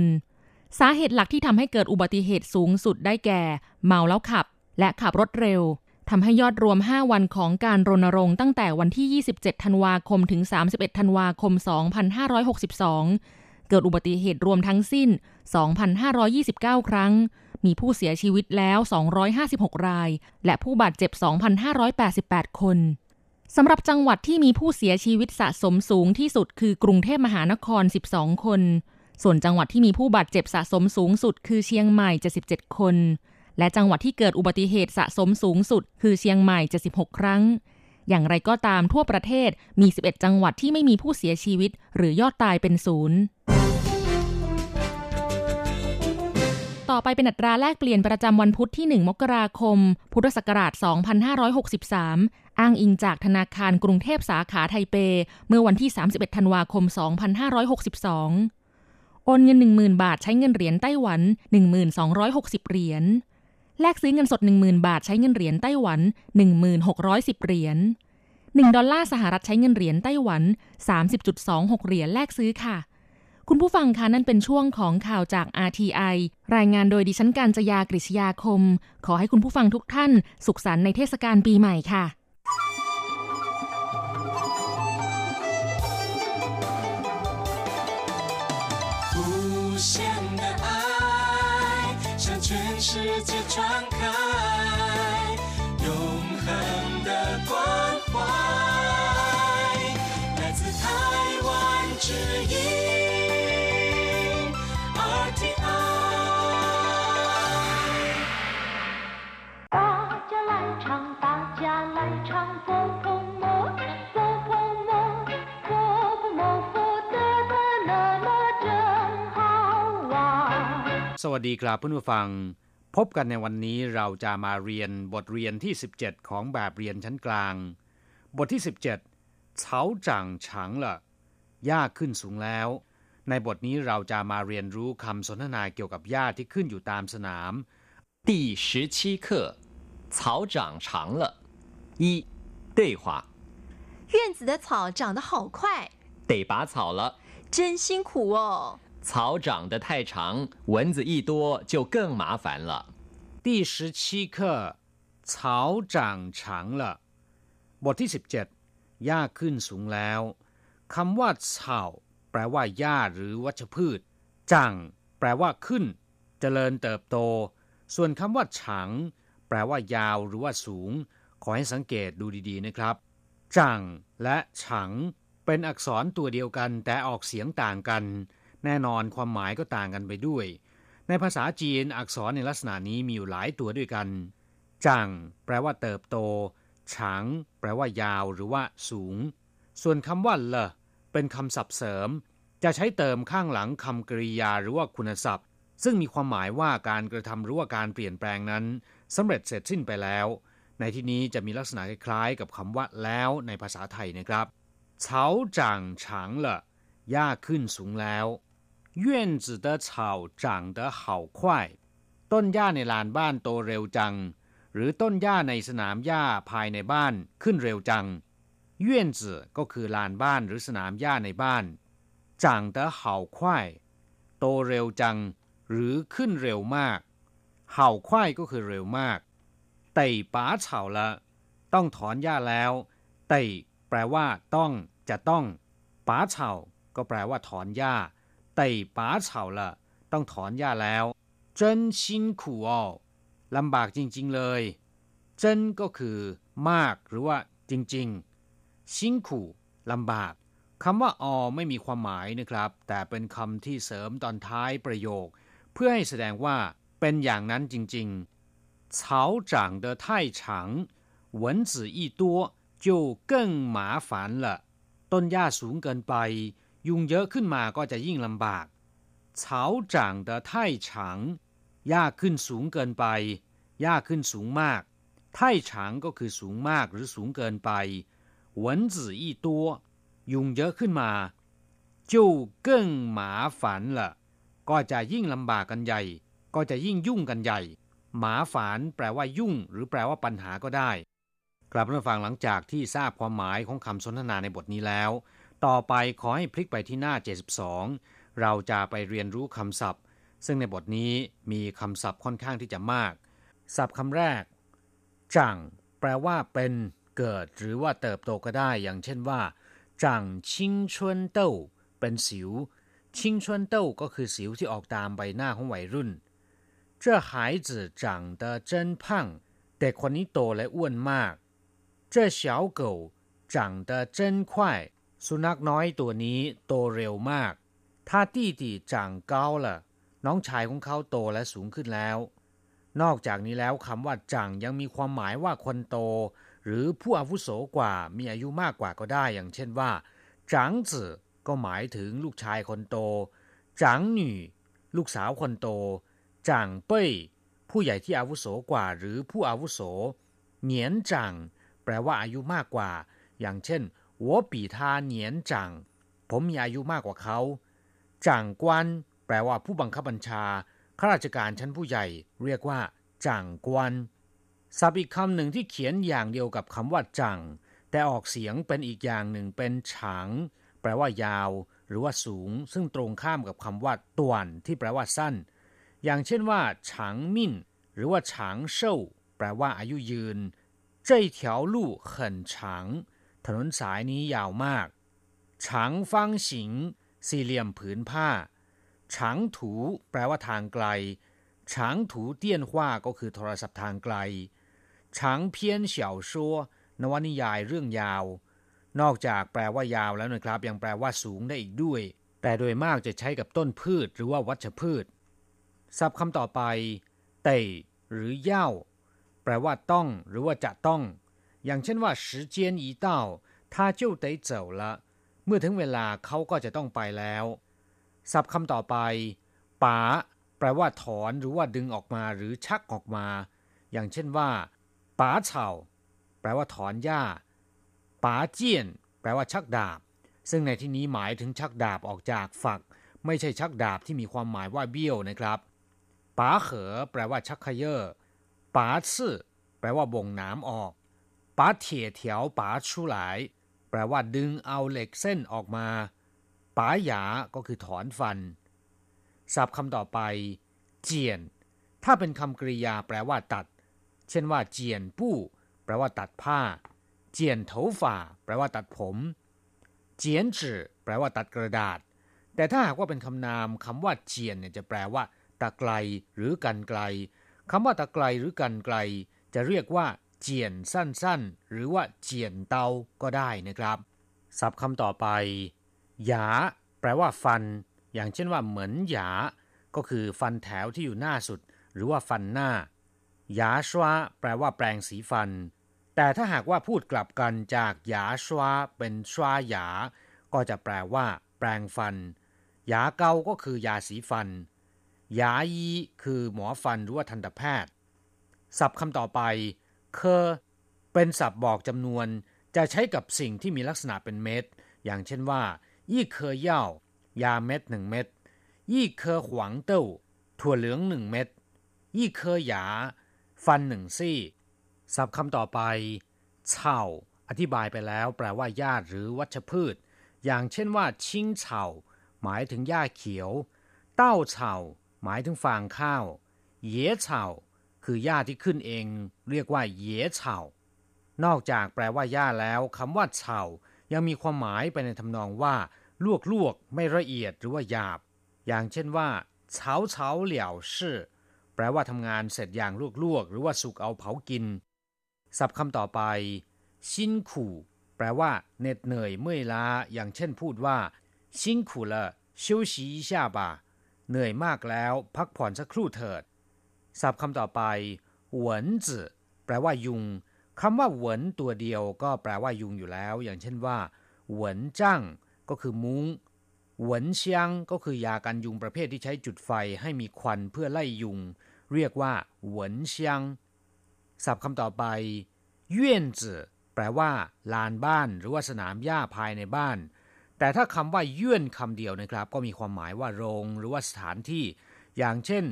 สาเหตุหลักที่ทำให้เกิดอุบัติเหตุสูงสุดได้แก่เมาแล้วขับและขับรถเร็วทำให้ยอดรวม5วันของการรณรงค์ตั้งแต่วันที่27 ธันวาคมถึง 31 ธันวาคม 2562เกิดอุบัติเหตุรวมทั้งสิ้น 2,529 ครั้งมีผู้เสียชีวิตแล้ว256รายและผู้บาดเจ็บ 2,588 คนสำหรับจังหวัดที่มีผู้เสียชีวิตสะสมสูงที่สุดคือกรุงเทพมหานคร12คนส่วนจังหวัดที่มีผู้บาดเจ็บสะสมสูงสุดคือเชียงใหม่77คนและจังหวัดที่เกิดอุบัติเหตุสะสมสูงสุดคือเชียงใหม่76ครั้งอย่างไรก็ตามทั่วประเทศมี11จังหวัดที่ไม่มีผู้เสียชีวิตหรือยอดตายเป็นศูนย์ต่อไปเป็นอัตราแลกเปลี่ยนประจำวันพุธที่1มกราคมพุทธศักราช2563อ้างอิงจากธนาคารกรุงเทพสาขาไทเปเมื่อวันที่31ธันวาคม2562โอนเงิน 10,000 บาทใช้เงินเหรียญไต้หวัน 1,260 เหรียญแลกซื้อเงินสด 10,000 บาทใช้เงินเหรียญไต้หวัน 1,610 เหรียญ$1ใช้เงินเหรียญไต้หวัน 30.26 เหรียญแลกซื้อค่ะ คุณผู้ฟังคะนั่นเป็นช่วงของข่าวจาก RTI รายงานโดยดิฉันกัญจยากฤษยาคมขอให้คุณผู้ฟังทุกท่านสุขสันต์ในเทศกาลปีใหม่ค่ะสวัสดีครับเพื่อนผู้ฟังพบกันในวันนี้เราจะมาเรียนบทเรียนที่17ของแบบเรียนชั้นกลางบทที่17เฉาจ่างฉังละหญ้าขึ้นสูงแล้วในบทนี้เราจะมาเรียนรู้คำสนทนาเกี่ยวกับหญ้าที่ขึ้นอยู่ตามสนาม第17课草长长了一对话院子的草长得好快得拔草了真辛苦哦草长得太长，蚊子一多就更麻烦了。第17课，草长长了。บทที่17หญ้าขึ้นสูงแล้วคำว่าเฉาแปลว่าหญ้าหรือวัชพืชจ่างแปลว่าขึ้นเจริญเติบโตส่วนคำว่าฉังแปลว่ายาวหรือว่าสูงขอให้สังเกตดูดีๆนะครับจ่างและฉังเป็นอักษรตัวเดียวกันแต่ออกเสียงต่างกันแน่นอนความหมายก็ต่างกันไปด้วยในภาษาจีนอักษรในลักษณะนี้มีอยู่หลายตัวด้วยกันจั่งแปลว่าเติบโตฉังแปลว่ายาวหรือว่าสูงส่วนคำว่าเลเป็นคำศัพท์เสริมจะใช้เติมข้างหลังคำกริยาหรือว่าคุณศัพท์ซึ่งมีความหมายว่าการกระทำหรือว่าการเปลี่ยนแปลงนั้นสำเร็จเสร็จสิ้นไปแล้วในที่นี้จะมีลักษณะคล้ายๆกับคำว่าแล้วในภาษาไทยนะครับเฉาจ่างฉังเลหญ้าขึ้นสูงแล้ว院子的草长得好快ต้นหญ้าในลานบ้านโตเร็วจังหรือต้นหญ้าในสนามหญ้าภายในบ้านขึ้นเร็วจัง院子ก็คือลานบ้านหรือสนามหญ้าในบ้าน长得好快โตเร็วจังหรือขึ้นเร็วมาก好快ก็คือเร็วมากเต่ปาเฉาละต้องถอนหญ้าแล้วเต่แปลว่าต้องจะต้องปาเฉาก็แปลว่าถอนหญ้าเต่ป๋าเฉาละต้องถอนหญ้าแล้วเจิ้นชินขู่อ๋อลำบากจริงๆเลยเจิ้นก็คือมากหรือว่าจริงๆชินขู่ลำบากคำว่าอ๋อไม่มีความหมายนะครับแต่เป็นคำที่เสริมตอนท้ายประโยคเพื่อให้แสดงว่าเป็นอย่างนั้นจริงๆ草长得太长蚊子一多就更麻烦了ต้นหญ้าสูงเกินไปยุงเยอะขึ้นมาก็จะยิ่งลำบากเฉาจ่าง的太长หญ้าขึ้นสูงเกินไปหญ้าขึ้นสูงมากไถ่ฉางก็คือสูงมากหรือสูงเกินไป蚊子一多ยุงเยอะขึ้นมา就更麻烦了ก็จะยิ่งลำบากกันใหญ่ก็จะยิ่งยุ่งกันใหญ่หมาฝานแปลว่ายุ่งหรือแปลว่าปัญหาก็ได้กลับมาฟังหลังจากที่ทราบความหมายของคำสนทนาในบทนี้แล้วต่อไปขอให้พลิกไปที่หน้า72เราจะไปเรียนรู้คำศัพท์ซึ่งในบทนี้มีคำศัพท์ค่อนข้างที่จะมากศัพท์คำแรกจั่งแปลว่าเป็นเกิดหรือว่าเติบโตก็ได้อย่างเช่นว่าจั่งชิงชวนเต้าเป็นสิวชิงชวนเต้าก็คือสิวที่ออกตามใบหน้าของวัยรุ่น这孩子长得真胖เด็กคนนี้โตและอ้วนมาก这小狗长得真快สุนัขน้อยตัวนี้โตเร็วมากถ้าตี้ตี้จ่างเก้าล่ะน้องชายของเขาโตและสูงขึ้นแล้วนอกจากนี้แล้วคำว่าจ่างยังมีความหมายว่าคนโตหรือผู้อาวุโสกว่ามีอายุมากกว่าก็ได้อย่างเช่นว่าจ่างจื่อก็หมายถึงลูกชายคนโตจ่างหนุ่ยลูกสาวคนโตจ่างเป้ยผู้ใหญ่ที่อาวุโสกว่าหรือผู้อาวุโสเหนียนจ่างแปลว่าอายุมากกว่าอย่างเช่น我比他年长ผมมีอายุมากกว่าเขาจ่างกวนแปลว่าผู้บังคับบัญชาข้าราชการชั้นผู้ใหญ่เรียกว่าจ่างกวนศัพท์อีกคำหนึ่งที่เขียนอย่างเดียวกับคำว่าจั่งแต่ออกเสียงเป็นอีกอย่างหนึ่งเป็นฉางแปลว่ายาว หรือว่าสูงซึ่งตรงข้ามกับคำว่าต่วนที่แปลว่าสั้นอย่างเช่นว่าฉางมิ่นหรือว่าฉางเซ่าแปลว่าอายุยืน这一条路很长ถนนสายนี้ยาวมากฉางฟังฉิงสี่เหลี่ยมผืนผ้าฉางถูแปลว่าทางไกลฉางถูเตี้ยนหว้าก็คือโทรศัพท์ทางไกลฉางเพี้ยนเฉียวซัวนวนิยายเรื่องยาวนอกจากแปลว่ายาวแล้วนะครับยังแปลว่าสูงได้อีกด้วยแต่โดยมากจะใช้กับต้นพืชหรือว่าวัชพืชศัพท์คำต่อไปเต่ยหรือย่าวแปลว่าต้องหรือว่าจะต้องอย่างเช่นว่าสิเจียนอีเต้าท่าเจ้าเต๋ยเจ๋อละเมื่อถึงเวลาเขาก็จะต้องไปแล้วศัพท์คำต่อไปป๋าแปลว่าถอนหรือว่าดึงออกมาหรือชักออกมาอย่างเช่นว่าป๋าเฉาแปลว่าถอนหญ้าป๋าเจี้ยนแปลว่าชักดาบซึ่งในที่นี้หมายถึงชักดาบออกจากฝักไม่ใช่ชักดาบที่มีความหมายว่าเบี้ยวนะครับป๋าเขอแปลว่าชักเขย่อป๋าซื่อแปลว่าบ่งน้ำออกป๋าเถี่ยเถียวป๋าชูหลายแปลว่าดึงเอาเหล็กเส้นออกมาป๋าหยาก็คือถอนฟันศัพท์คำต่อไปเจียนถ้าเป็นคำกริยาแปลว่าตัดเช่นว่าเจียนปู้แปลว่าตัดผ้าเจียนเถาฝ่าแปลว่าตัดผมเจียนจื่อแปลว่าตัดกระดาษแต่ถ้าหากว่าเป็นคำนามคำว่าเจียนเนี่ยจะแปลว่าตะไกรหรือกันไกลคำว่าตะไกรหรือกันไกลจะเรียกว่าเจียนสั้นๆหรือว่าเจียนเตาก็ได้นะครับศัพท์คำต่อไปหยาแปลว่าฟันอย่างเช่นว่าเหมือนหยาก็คือฟันแถวที่อยู่หน้าสุดหรือว่าฟันหน้าหยาชวาแปลว่าแปรงสีฟันแต่ถ้าหากว่าพูดกลับกันจากหยาชวาเป็นชวาหยาก็จะแปลว่าแปรงฟันหยาเกาก็คือยาสีฟันหยาอีคือหมอฟันหรือว่าทันตแพทย์ศัพท์คำต่อไปเคอเป็นศัพท์บอกจำนวนจะใช้กับสิ่งที่มีลักษณะเป็นเม็ดอย่างเช่นว่ายี่เคอเย่ายาเม็ด1เม็ดยี่เคอหวงเต้าถั่วเหลือง1เม็ดยี่เคอหยาฟัน1ซี่ศัพท์คำต่อไปเฉาอธิบายไปแล้วแปลว่าหญ้าหรือวัชพืชอย่างเช่นว่าชิงเฉาหมายถึงหญ้าเขียวเต้าเฉาหมายถึงฟางข้าวเย่เฉาคือหญ้าที่ขึ้นเองเรียกว่าเย่เฉานอกจากแปลว่าหญ้าแล้วคำว่าเฉายังมีความหมายไปในทำนองว่าลวกๆไม่ละเอียดหรือว่าหยาบอย่างเช่นว่าเฉาเฉาเหลี่ยวซื่อแปลว่าทำงานเสร็จอย่างลวกๆหรือว่าสุกเอาเผากินศัพท์คำต่อไปชินขู่แปลว่าเหน็ดเหนื่อยเมื่อยล้าอย่างเช่นพูดว่าชินขู่ละชิวชีอีช่าบ่าเหนื่อยมากแล้วพักผ่อนสักครู่เถิดศัพท์คำต่อไปหวนจื่อแปลว่ายุงคำว่าหวนตัวเดียวก็แปลว่ายุงอยู่แล้วอย่างเช่นว่าหวนจ้างก็คือมุ้งหวนเชียงก็คือยากันยุงประเภทที่ใช้จุดไฟให้มีควันเพื่อไล่ยุงเรียกว่าหวนเชียงศัพท์คำต่อไปเยี่ยนจื่อแปลว่าลานบ้านหรือว่าสนามหญ้าภายในบ้านแต่ถ้าคำว่าเยี่ยนคำเดียวนะครับก็มีความหมายว่าโรงหรือว่าสถานที่อย่างเช่น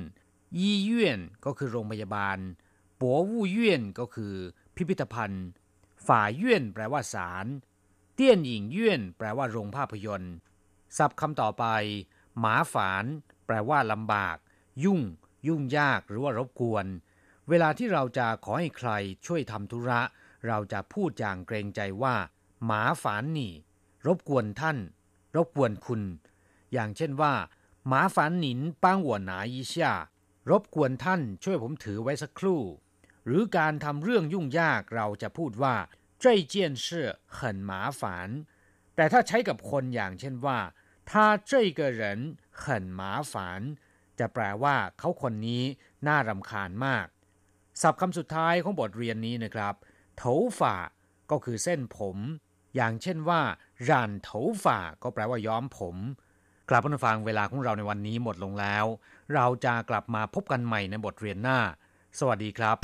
ยี่เยี่ยนก็คือโรงพยาบาลปัววู่เยี่ยนก็คือพิพิธภัณฑ์ฝ่าเยี่ยนแปลว่าศาลเตี้ยนหญิงเยี่ยนแปลว่าโรงภาพยนตร์ศัพท์คำต่อไปหมาฝานแปลว่าลำบากยุ่งยากหรือว่ารบกวนเวลาที่เราจะขอให้ใครช่วยทำธุระเราจะพูดอย่างเกรงใจว่าหมาฝานหนี่รบกวนท่านรบกวนคุณอย่างเช่นว่าหมาฝานหนินป้างหัวหนาอีช่ารบกวนท่านช่วยผมถือไว้สักครู่หรือการทำเรื่องยุ่งยากเราจะพูดว่า这件事很麻烦แต่ถ้าใช้กับคนอย่างเช่นว่าถ้า这个人很麻烦จะแปลว่าเขาคนนี้น่ารำคาญมากศัพท์คำสุดท้ายของบทเรียนนี้นะครับเถาฝ่าก็คือเส้นผมอย่างเช่นว่ารันเถาฝ่าก็แปลว่าย้อมผมกลับมาฟังเวลาของเราในวันนี้หมดลงแล้วเราจะกลับมาพบกันใหม่ในบทเรียนหน้าสวัสดีครับ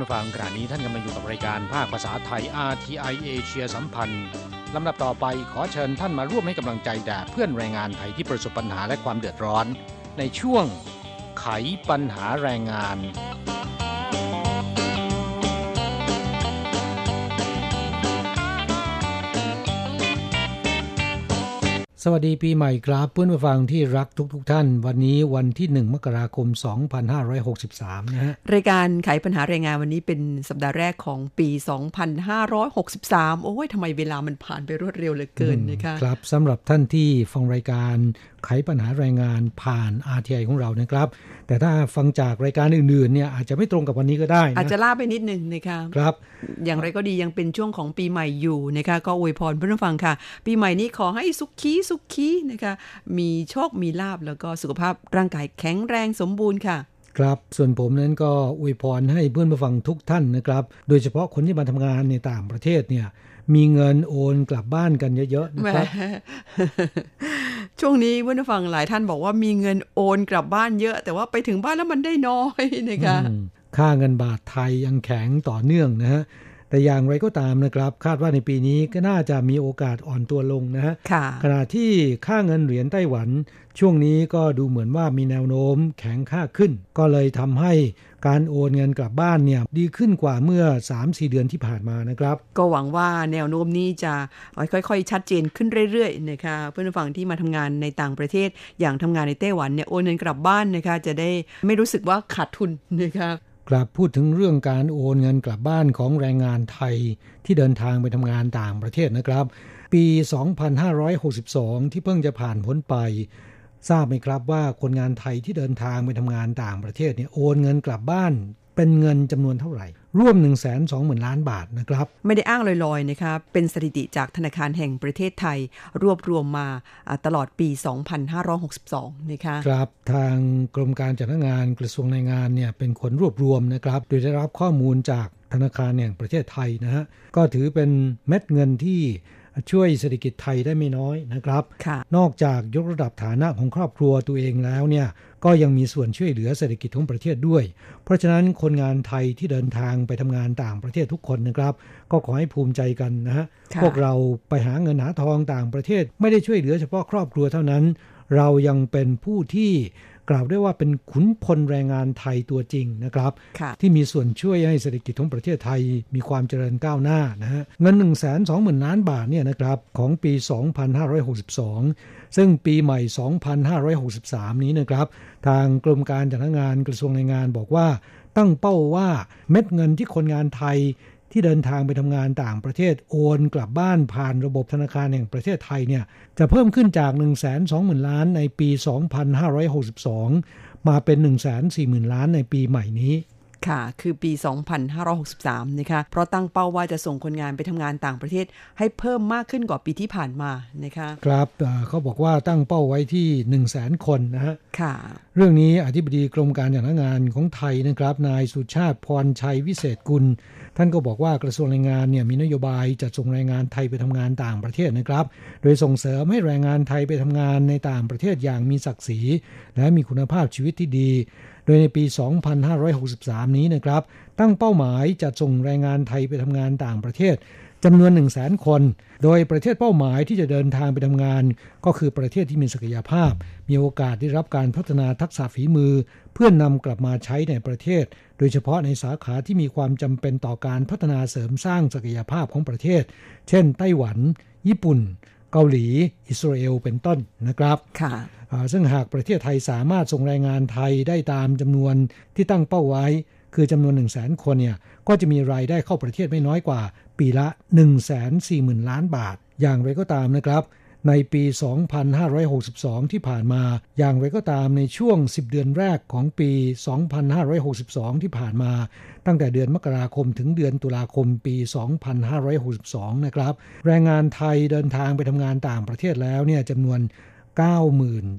คุณผู้ฟังขณะนี้ท่านกำลังอยู่กับรายการภาคภาษาไทย RTI เอเชียสัมพันธ์ลำดับต่อไปขอเชิญท่านมาร่วมให้กำลังใจแด่เพื่อนแรงงานไทยที่ประสบปัญหาและความเดือดร้อนในช่วงไขปัญหาแรงงานสวัสดีปีใหม่ครับเพื่อนผู้ฟังที่รักทุกท่านวันนี้วันที่1มกราคม2563นะฮะรายการไขปัญหาแรงงานวันนี้เป็นสัปดาห์แรกของปี2563โอ้ยทำไมเวลามันผ่านไปรวดเร็วเหลือเกินนะคะครับสำหรับท่านที่ฟังรายการไขปัญหาแรงงานผ่าน RTI ของเรานะครับแต่ถ้าฟังจากรายการอื่นๆเนี่ยอาจจะไม่ตรงกับวันนี้ก็ได้นะอาจจะล่าไปนิดนึงนะคะครับอย่างไรก็ดียังเป็นช่วงของปีใหม่อยู่นะคะก็อวยพรเพื่อนผู้ฟังค่ะปีใหม่นี้ขอให้สุขีนะคะมีโชคมีลาภแล้วก็สุขภาพร่างกายแข็งแรงสมบูรณ์ค่ะครับส่วนผมนั้นก็อวยพรให้เพื่อนผู้ฟังทุกท่านนะครับโดยเฉพาะคนที่มาทำงานในต่างประเทศเนี่ยมีเงินโอนกลับบ้านกันเยอะๆนะครับช่วงนี้เพื่อนผู้ฟังหลายท่านบอกว่ามีเงินโอนกลับบ้านเยอะแต่ว่าไปถึงบ้านแล้วมันได้น้อยนะคะค่าเงินบาทไทยยังแข็งต่อเนื่องนะฮะแต่อย่างไรก็ตามนะครับคาดว่าในปีนี้ก็น่าจะมีโอกาสอ่อนตัวลงนะฮะขณะที่ค่าเงินเหรียญไต้หวันช่วงนี้ก็ดูเหมือนว่ามีแนวโน้มแข็งค่าขึ้นก็เลยทำให้การโอนเงินกลับบ้านเนี่ยดีขึ้นกว่าเมื่อ 3-4 เดือนที่ผ่านมานะครับก็หวังว่าแนวโน้มนี้จะค่อยๆชัดเจนขึ้นเรื่อยๆนะคะเพื่อนฝั่งที่มาทำงานในต่างประเทศอย่างทำงานในไต้หวันเนี่ยโอนเงินกลับบ้านนะคะจะได้ไม่รู้สึกว่าขาดทุนนะคะครับพูดถึงเรื่องการโอนเงินกลับบ้านของแรงงานไทยที่เดินทางไปทำงานต่างประเทศนะครับปี2562ที่เพิ่งจะผ่านพ้นไปทราบไหมครับว่าคนงานไทยที่เดินทางไปทำงานต่างประเทศเนี่ยโอนเงินกลับบ้านเป็นเงินจำนวนเท่าไหร่ร่วม 120,000 ล้านบาทนะครับไม่ได้อ้างลอยๆนะคะเป็นสถิติจากธนาคารแห่งประเทศไทยรวบรวมมาตลอดปี2562นะคะครับทางกรมการจัดหางานกระทรวงแรงงานเนี่ยเป็นคนรวบรวมนะครับโดยได้รับข้อมูลจากธนาคารแห่งประเทศไทยนะฮะก็ถือเป็นเม็ดเงินที่ช่วยเศรษฐกิจไทยได้ไม่น้อยนะครับนอกจากยกระดับฐานะของครอบครัวตัวเองแล้วเนี่ยก็ยังมีส่วนช่วยเหลือเศรษฐกิจของประเทศด้วยเพราะฉะนั้นคนงานไทยที่เดินทางไปทำงานต่างประเทศทุกคนนะครับก็ขอให้ภูมิใจกันนะฮะพวกเราไปหาเงินหาทองต่างประเทศไม่ได้ช่วยเหลือเฉพาะครอบครัวเท่านั้นเรายังเป็นผู้ที่กล่าวได้ว่าเป็นขุนพลแรงงานไทยตัวจริงนะครับที่มีส่วนช่วยให้เศรษฐกิจของประเทศไทยมีความเจริญก้าวหน้านะฮะเงิน 120,000 ล้านบาทเนี่ยนะครับของปี2562ซึ่งปีใหม่2563นี้นะครับทางกรมการจัดหางานกระทรวงแรงงานบอกว่าตั้งเป้าว่าเม็ดเงินที่คนงานไทยที่เดินทางไปทำงานต่างประเทศโอนกลับบ้านผ่านระบบธนาคารแห่งประเทศไทยเนี่ยจะเพิ่มขึ้นจาก 120,000 ล้านในปี 2562 มาเป็น 140,000 ล้านในปีใหม่นี้ค่ะคือปี2563นะคะเพราะตั้งเป้าว่าจะส่งคนงานไปทำงานต่างประเทศให้เพิ่มมากขึ้นกว่าปีที่ผ่านมานะคะครับเขาบอกว่าตั้งเป้าไว้ที่ 100,000 คนนะฮะค่ะเรื่องนี้อธิบดีกรมการจัดหางานของไทยนะครับนายสุชาติพรชัยวิเศษกุลท่านก็บอกว่ากระทรวงแรงงานเนี่ยมีนโยบายจัดส่งแรงงานไทยไปทำงานต่างประเทศนะครับโดยส่งเสริมให้แรงงานไทยไปทำงานในต่างประเทศอย่างมีศักดิ์ศรีและมีคุณภาพชีวิตที่ดีโดยในปี 2563 นี้นะครับตั้งเป้าหมายจัดส่งแรงงานไทยไปทำงานต่างประเทศจำนวน 100,000 คนโดยประเทศเป้าหมายที่จะเดินทางไปทำงานก็คือประเทศที่มีศักยภาพมีโอกาสได้รับการพัฒนาทักษะฝีมือเพื่อนำกลับมาใช้ในประเทศโดยเฉพาะในสาขาที่มีความจำเป็นต่อการพัฒนาเสริมสร้างศักยภาพของประเทศเช่นไต้หวันญี่ปุ่นเกาหลีอิสราเอลเป็นต้นนะครับค่ะซึ่งหากประเทศไทยสามารถส่งแรงงานไทยได้ตามจำนวนที่ตั้งเป้าไว้คือจำนวน 100,000 คนเนี่ยก็จะมีรายได้เข้าประเทศไม่น้อยกว่าปีละ 140,000 ล้านบาทอย่างไรก็ตามนะครับในปี 2562 ที่ผ่านมาอย่างไรก็ตามในช่วง10เดือนแรกของปี 2562 ที่ผ่านมาตั้งแต่เดือนมกราคมถึงเดือนตุลาคมปี 2562 นะครับแรงงานไทยเดินทางไปทำงานต่างประเทศแล้วเนี่ยจำนวน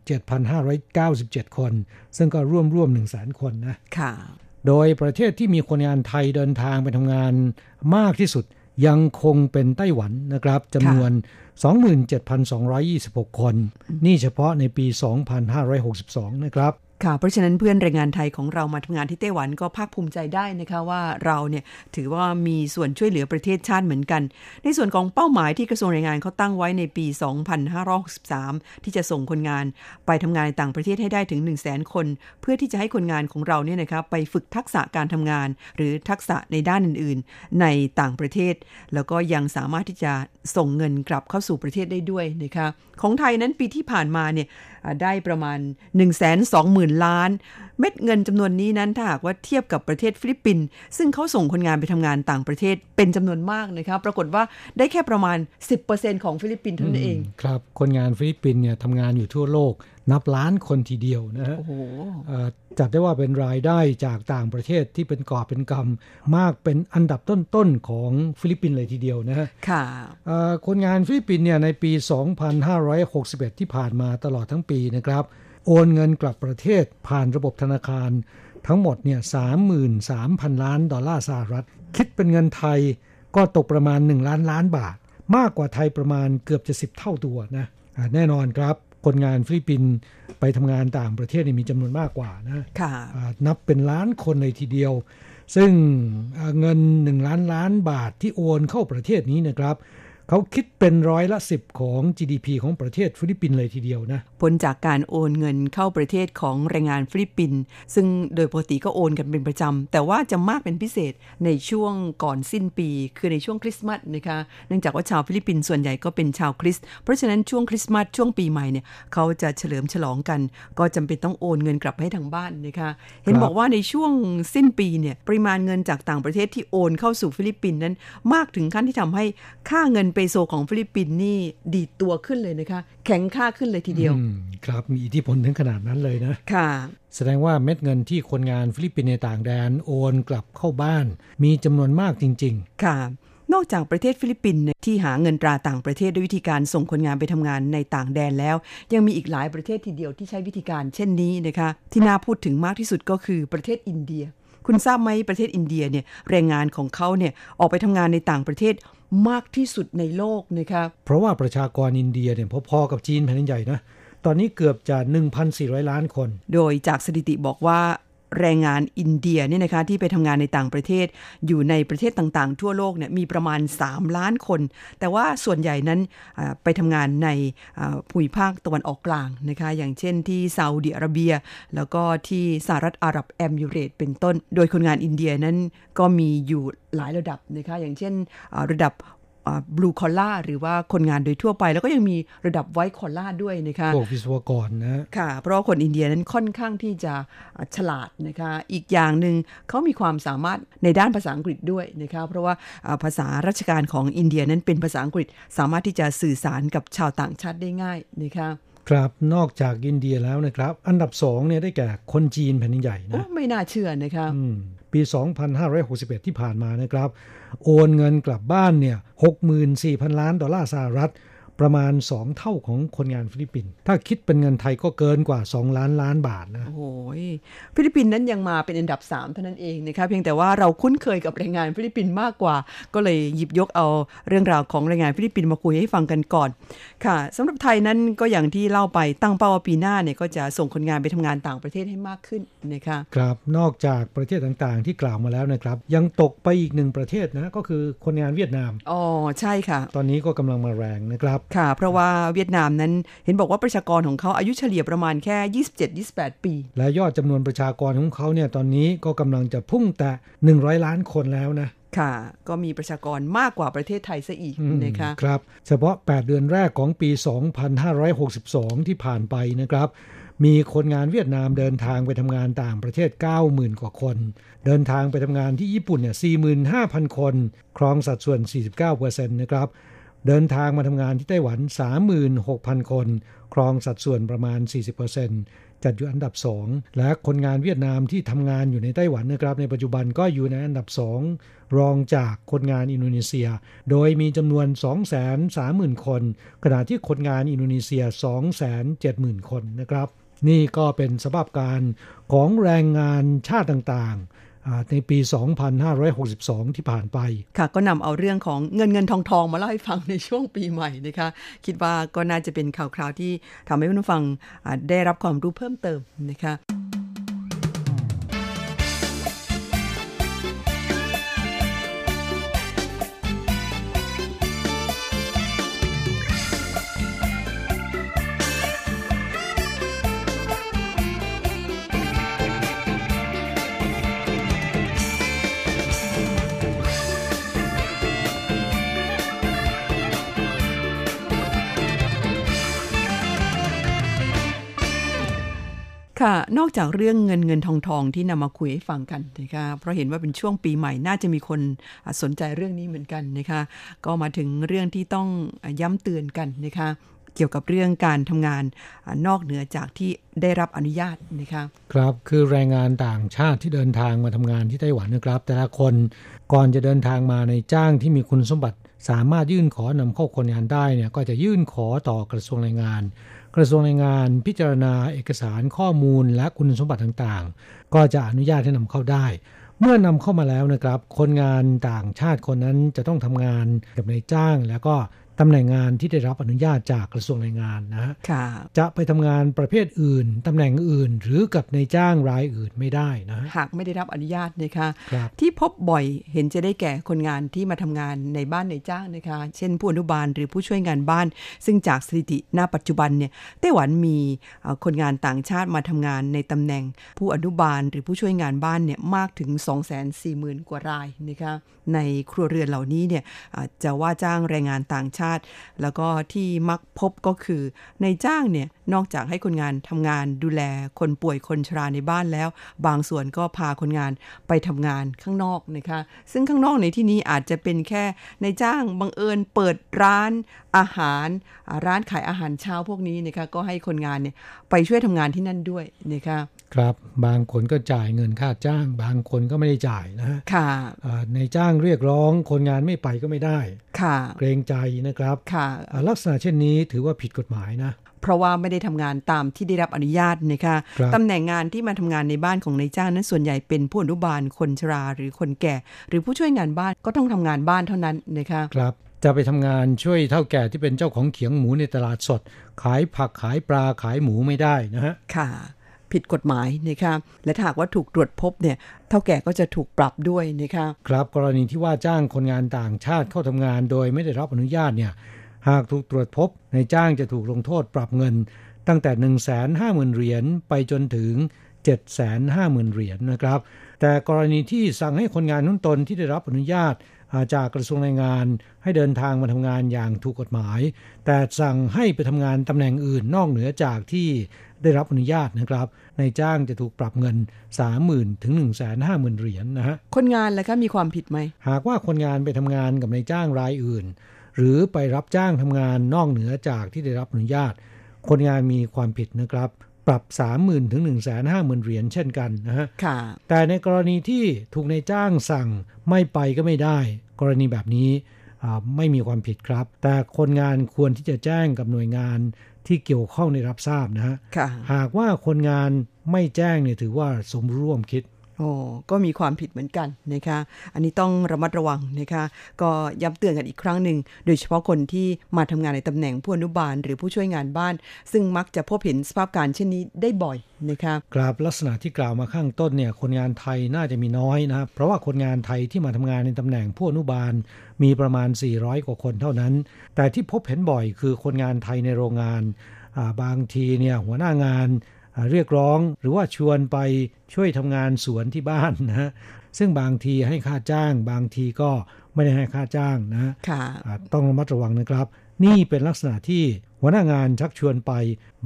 97,597 คนซึ่งก็ร่วม 100,000 คนนะค่ะโดยประเทศที่มีคนงานไทยเดินทางไปทำงานมากที่สุดยังคงเป็นไต้หวันนะครับจำนวน 27,226 คนนี่เฉพาะในปี 2562 นะครับ ค่ะเพราะฉะนั้นเพื่อนแรงงานไทยของเรามาทำงานที่ไต้หวันก็ภาคภูมิใจได้นะคะว่าเราเนี่ยถือว่ามีส่วนช่วยเหลือประเทศชาติเหมือนกันในส่วนของเป้าหมายที่กระทรวงแรงงานเขาตั้งไว้ในปี 2563 ที่จะส่งคนงานไปทำงานต่างประเทศให้ได้ถึง 100,000 คนเพื่อที่จะให้คนงานของเราเนี่ยนะคะไปฝึกทักษะการทำงานหรือทักษะในด้านอื่นๆในต่างประเทศแล้วก็ยังสามารถที่จะส่งเงินกลับเข้าสู่ประเทศได้ด้วยนะคะของไทยนั้นปีที่ผ่านมาเนี่ยได้ประมาณ 120,000 ล้านเม็ดเงินจำนวนนี้นั้นถ้าหากว่าเทียบกับประเทศฟิลิปปินส์ซึ่งเขาส่งคนงานไปทำงานต่างประเทศเป็นจำนวนมากนะคะปรากฏว่าได้แค่ประมาณ 10% ของฟิลิปปินส์เท่านั้นเองครับคนงานฟิลิปปินส์เนี่ยทำงานอยู่ทั่วโลกนับล้านคนทีเดียวนะฮะจัดได้ว่าเป็นรายได้จากต่างประเทศที่เป็นกอบเป็นกำมากเป็นอันดับต้นๆของฟิลิปปินส์เลยทีเดียวนะฮะค่ะคนงานฟิลิปปินส์เนี่ยในปี 2561 ที่ผ่านมาตลอดทั้งปีนะครับโอนเงินกลับประเทศผ่านระบบธนาคารทั้งหมดเนี่ย 33,000 ล้านดอลลาร์สหรัฐคิดเป็นเงินไทยก็ตกประมาณ1ล้านล้านบาทมากกว่าไทยประมาณเกือบจะ10เท่าตัวนะแน่นอนครับคนงานฟิลิปปินส์ไปทำงานต่างประเทศมีจำนวนมากกว่านะนับเป็นล้านคนเลยทีเดียวซึ่งเงิน1ล้านล้านบาทที่โอนเข้าประเทศนี้นะครับเขาคิดเป็นร้อยละ10ของ GDP ของประเทศฟิลิปปินส์เลยทีเดียวนะผลจากการโอนเงินเข้าประเทศของแรงงานฟิลิปปินส์ซึ่งโดยปกติก็โอนกันเป็นประจำแต่ว่าจะมากเป็นพิเศษในช่วงก่อนสิ้นปีคือในช่วงคริสต์มาสนะคะเนื่องจากว่าชาวฟิลิปปินส์ส่วนใหญ่ก็เป็นชาวคริสต์เพราะฉะนั้นช่วงคริสต์มาสช่วงปีใหม่เนี่ยเขาจะเฉลิมฉลองกันก็จำเป็นต้องโอนเงินกลับให้ทางบ้านนะคะเห็นบอกว่าในช่วงสิ้นปีเนี่ยปริมาณเงินจากต่างประเทศที่โอนเข้าสู่ฟิลิปปินส์นั้นมากถึงขั้นที่ทำให้ค่าเงินเปโซของฟิลิปปินส์นี่ดีดตัวขึ้นเลยนะคะแข็งค่าขึ้นเลยทีเดียวครับมีอิทธิพลถึงขนาดนั้นเลยนะค่ะแสดงว่าเม็ดเงินที่คนงานฟิลิปปินส์ในต่างแดนโอนกลับเข้าบ้านมีจำนวนมากจริงๆค่ะนอกจากประเทศฟิลิปปินส์ที่หาเงินตราต่างประเทศด้วยวิธีการส่งคนงานไปทำงานในต่างแดนแล้วยังมีอีกหลายประเทศทีเดียวที่ใช้วิธีการเช่นนี้นะคะที่น่าพูดถึงมากที่สุดก็คือประเทศอินเดียคุณทราบไหมประเทศอินเดียเนี่ยแรงงานของเขาเนี่ยออกไปทำงานในต่างประเทศมากที่สุดในโลกนะครับเพราะว่าประชากรอินเดียเนี่ยพอๆกับจีนแผ่นใหญ่นะตอนนี้เกือบจะ 1,400 ล้านคนโดยจากสถิติบอกว่าแรงงานอินเดียเนี่ยนะคะที่ไปทำงานในต่างประเทศอยู่ในประเทศต่างๆทั่วโลกเนี่ยมีประมาณ3ล้านคนแต่ว่าส่วนใหญ่นั้นไปทำงานในภูมิภาคตะวันออกกลางนะคะอย่างเช่นที่ซาอุดิอาระเบียแล้วก็ที่สหรัฐอาหรับเอมิเรตส์เป็นต้นโดยคนงานอินเดียนั้นก็มีอยู่หลายระดับนะคะอย่างเช่นระดับblue collar หรือว่าคนงานโดยทั่วไปแล้วก็ยังมีระดับ white collar ด้วยนะคะพวกวิศวกรนะค่ะเพราะคนอินเดียนั้นค่อนข้างที่จะฉลาดนะคะอีกอย่างนึงเขามีความสามารถในด้านภาษาอังกฤษด้วยนะคะเพราะว่าภาษาราชการของอินเดียนั้นเป็นภาษาอังกฤษสามารถที่จะสื่อสารกับชาวต่างชาติได้ง่ายนะคะครับนอกจากอินเดียแล้วนะครับอันดับ2เนี่ยได้แก่คนจีนแผ่นใหญ่นะไม่น่าเชื่อนะคะปี 2561 ที่ผ่านมานะครับโอนเงินกลับบ้านเนี่ย 64,000 ล้านดอลลาร์สหรัฐประมาณ2เท่าของคนงานฟิลิปปินส์ถ้าคิดเป็นเงินไทยก็เกินกว่า2ล้านล้านบาทนะโอ้โหฟิลิปปินส์นั้นยังมาเป็นอันดับ3เท่านั้นเองนะคะเพียงแต่ว่าเราคุ้นเคยกับแรงงานฟิลิปปินส์มากกว่าก็เลยหยิบยกเอาเรื่องราวของแรงงานฟิลิปปินส์มาคุยให้ฟังกันก่อนค่ะสำหรับไทยนั้นก็อย่างที่เล่าไปตั้งเป้าว่าปีหน้าเนี่ยก็จะส่งคนงานไปทำงานต่างประเทศให้มากขึ้นนะคะครับนอกจากประเทศต่างๆที่กล่าวมาแล้วนะครับยังตกไปอีก1ประเทศนะก็คือคนงานเวียดนามอ๋อใช่ค่ะตอนนี้ก็กำลังมาแรงนะครับค่ะเพราะว่าเวียดนามนั้นเห็นบอกว่าประชากรของเขาอายุเฉลี่ยประมาณแค่ 27-28 ปีและยอดจำนวนประชากรของเขาเนี่ยตอนนี้ก็กำลังจะพุ่งแต่100ล้านคนแล้วนะค่ะก็มีประชากรมากกว่าประเทศไทยซะอีกนะคะครับเฉพาะ8เดือนแรกของปี 2562 ที่ผ่านไปนะครับมีคนงานเวียดนามเดินทางไปทำงานต่างประเทศ 90,000 กว่าคนเดินทางไปทำงานที่ญี่ปุ่นเนี่ย 45,000 คนครองสัดส่วน 49% นะครับเดินทางมาทำงานที่ไต้หวัน 36,000 คนครองสัดส่วนประมาณ 40% จัดอยู่อันดับ2และคนงานเวียดนามที่ทำงานอยู่ในไต้หวันนะครับในปัจจุบันก็อยู่ในอันดับ2รองจากคนงานอินโดนีเซียโดยมีจำนวน 230,000 คนขณะที่คนงานอินโดนีเซีย 270,000 คนนะครับนี่ก็เป็นสภาพการของแรงงานชาติต่างๆในปี 2562 ที่ผ่านไปค่ะก็นำเอาเรื่องของเงินทองมาเล่าให้ฟังในช่วงปีใหม่นะคะคิดว่าก็น่าจะเป็นข่าวคราวที่ทำให้คุณผู้ฟังได้รับความรู้เพิ่มเติมนะคะ ค่ะนอกจากเรื่องเงินทองที่นำมาคุยให้ฟังกันนะคะเพราะเห็นว่าเป็นช่วงปีใหม่น่าจะมีคนสนใจเรื่องนี้เหมือนกันนะคะก็มาถึงเรื่องที่ต้องย้ำเตือนกันนะคะเกี่ยวกับเรื่องการทำงานนอกเหนือจากที่ได้รับอนุญาตนะคะครับคือแรงงานต่างชาติที่เดินทางมาทำงานที่ไต้หวันนะครับแต่ละคนก่อนจะเดินทางมาในจ้างที่มีคุณสมบัติสามารถยื่นขอนำเข้าคนงานได้เนี่ยก็จะยื่นขอต่อกระทรวงแรงงานกระทรวงแรงงานพิจารณาเอกสารข้อมูลและคุณสมบัติต่างๆก็จะอนุญาตให้นำเข้าได้เมื่อนำเข้ามาแล้วนะครับคนงานต่างชาติคนนั้นจะต้องทำงานกับนายจ้างแล้วก็ตำแหน่งงานที่ได้รับอนุญาตจากกระทรวงแรงงานนะจะไปทำงานประเภทอื่นตำแหน่งอื่นหรือกับนายจ้างรายอื่นไม่ได้นะหากไม่ได้รับอนุญาตนะคะที่พบบ่อยเห็นจะได้แก่คนงานที่มาทำงานในบ้านนายจ้างนะคะเช่นผู้อนุบาลหรือผู้ช่วยงานบ้านซึ่งจากสถิติณปัจจุบันเนี่ยไต้หวันมีคนงานต่างชาติมาทำงานในตำแหน่งผู้อนุบาลหรือผู้ช่วยงานบ้านเนี่ยมากถึง 240,000 กว่ารายนะคะในครัวเรือนเหล่านี้เนี่ยจะว่าจ้างแรงงานต่างชาติแล้วก็ที่มักพบก็คือนายจ้างเนี่ยนอกจากให้คนงานทำงานดูแลคนป่วยคนชราในบ้านแล้วบางส่วนก็พาคนงานไปทำงานข้างนอกนะคะซึ่งข้างนอกในที่นี้อาจจะเป็นแค่นายจ้างบังเอิญเปิดร้านขายอาหารเช้าพวกนี้นะคะก็ให้คนงานเนี่ยไปช่วยทำงานที่นั่นด้วยนะคะครับบางคนก็จ่ายเงินค่าจ้างบางคนก็ไม่ได้จ่ายนะค่ะนายจ้างเรียกร้องคนงานไม่ไปก็ไม่ได้ค่ะเกรงใจนะครับค่ะลักษณะเช่นนี้ถือว่าผิดกฎหมายนะเพราะว่าไม่ได้ทำงานตามที่ได้รับอนุญาตนะคะตำแหน่งงานที่มาทำงานในบ้านของนายจ้างนั้นส่วนใหญ่เป็นผู้อนุบาลคนชราหรือคนแก่หรือผู้ช่วยงานบ้านก็ต้องทำงานบ้านเท่านั้นนะคะครับจะไปทำงานช่วยเฒ่าแก่ที่เป็นเจ้าของเขียงหมูในตลาดสดขายผักขายปลาขายหมูไม่ได้นะฮะค่ะผิดกฎหมายนะคะและหากว่าถูกตรวจพบเนี่ยเฒ่าแก่ก็จะถูกปรับด้วยนะคะครับกรณีที่ว่าจ้างคนงานต่างชาติเข้าทำงานโดยไม่ได้รับอนุญาตเนี่ยหากถูกตรวจพบนายจ้างจะถูกลงโทษปรับเงินตั้งแต่ 150,000 เหรียญไปจนถึง 750,000 เหรียญนะครับแต่กรณีที่สั่งให้คนงานตนที่ได้รับอนุญาตจากกระทรวงแรงงานให้เดินทางมาทำงานอย่างถูกกฎหมายแต่สั่งให้ไปทำงานตำแหน่งอื่นนอกเหนือจากที่ได้รับอนุญาตนะครับนายจ้างจะถูกปรับเงิน 30,000 ถึง 150,000 เหรียญนะฮะคนงานแล้วก็มีความผิดไหมหากว่าคนงานไปทำงานกับนายจ้างรายอื่นหรือไปรับจ้างทำงานนอกเหนือจากที่ได้รับอนุญาตคนงานมีความผิดนะครับปรับ 30,000 ถึง 150,000 เหรียญเช่นกันนะฮะแต่ในกรณีที่ถูกนายจ้างสั่งไม่ไปก็ไม่ได้กรณีแบบนี้ไม่มีความผิดครับแต่คนงานควรที่จะแจ้งกับหน่วยงานที่เกี่ยวข้องได้รับทราบนะฮะหากว่าคนงานไม่แจ้งเนี่ยถือว่าสมรู้ร่วมคิดก็มีความผิดเหมือนกันนะคะอันนี้ต้องระมัดระวังนะคะก็ย้ำเตือนกันอีกครั้งหนึ่งโดยเฉพาะคนที่มาทำงานในตำแหน่งผู้อนุบาลหรือผู้ช่วยงานบ้านซึ่งมักจะพบเห็นสภาพการเช่นนี้ได้บ่อยนะคะครับลักษณะที่กล่าวมาข้างต้นเนี่ยคนงานไทยน่าจะมีน้อยนะครับเพราะว่าคนงานไทยที่มาทำงานในตำแหน่งผู้อนุบาลมีประมาณ400กว่าคนเท่านั้นแต่ที่พบเห็นบ่อยคือคนงานไทยในโรงงานบางทีเนี่ยหัวหน้างานเรียกร้องหรือว่าชวนไปช่วยทำงานสวนที่บ้านนะฮะซึ่งบางทีให้ค่าจ้างบางทีก็ไม่ได้ให้ค่าจ้างนะต้องระมัดระวังนะครับนี่เป็นลักษณะที่หัวหน้างานชักชวนไป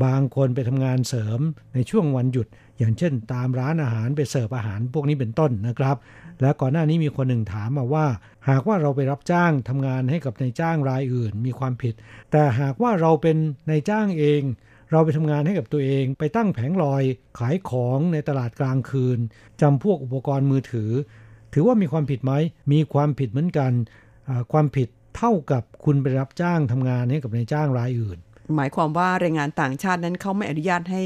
บางคนไปทำงานเสริมในช่วงวันหยุดอย่างเช่นตามร้านอาหารไปเสิร์ฟอาหารพวกนี้เป็นต้นนะครับและก่อนหน้านี้มีคนหนึ่งถามมาว่าหากว่าเราไปรับจ้างทำงานให้กับนายจ้างรายอื่นมีความผิดแต่หากว่าเราเป็นนายจ้างเองเราไปทำงานให้กับตัวเองไปตั้งแผงลอยขายของในตลาดกลางคืนจำพวกอุปกรณ์มือถือถือว่ามีความผิดไหมมีความผิดเหมือนกันความผิดเท่ากับคุณไปรับจ้างทำงานให้กับนายจ้างรายอื่นหมายความว่าแรงงานต่างชาตินั้นเขาไม่อนุญาตให้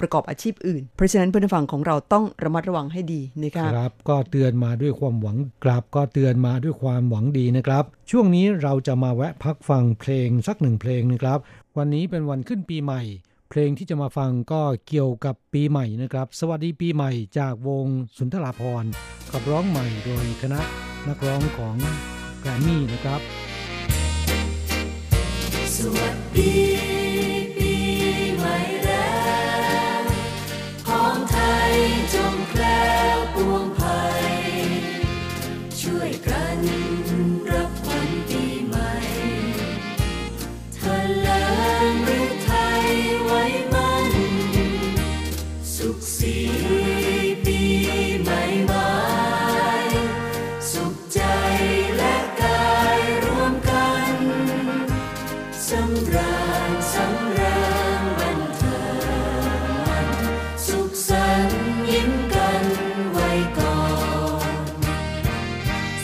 ประกอบอาชีพอื่นเพราะฉะนั้นเพื่อนฝั่งของเราต้องระมัดระวังให้ดีนะครับครับก็เตือนมาด้วยความหวังครับก็เตือนมาด้วยความหวังดีนะครับช่วงนี้เราจะมาแวะพักฟังเพลงสักหนึ่งเพลงนะครับวันนี้เป็นวันขึ้นปีใหม่เพลงที่จะมาฟังก็เกี่ยวกับปีใหม่นะครับสวัสดีปีใหม่จากวงสุนทราภรณ์ขับร้องใหม่โดยคณะนักร้องของแกรมมี่นะครับสวัสดีปีใหม่แล้วของไทยจงแคล้วปวงภัยช่วยกันรับวันปีใหม่ทะเลหรือไทยไว้มั่นส สุขสีปีใหม่มาสุขใจและกายรวมกันสำราญสำราญบันเทิงมันสุขสันต์ยิ้มกันไว้ก่อน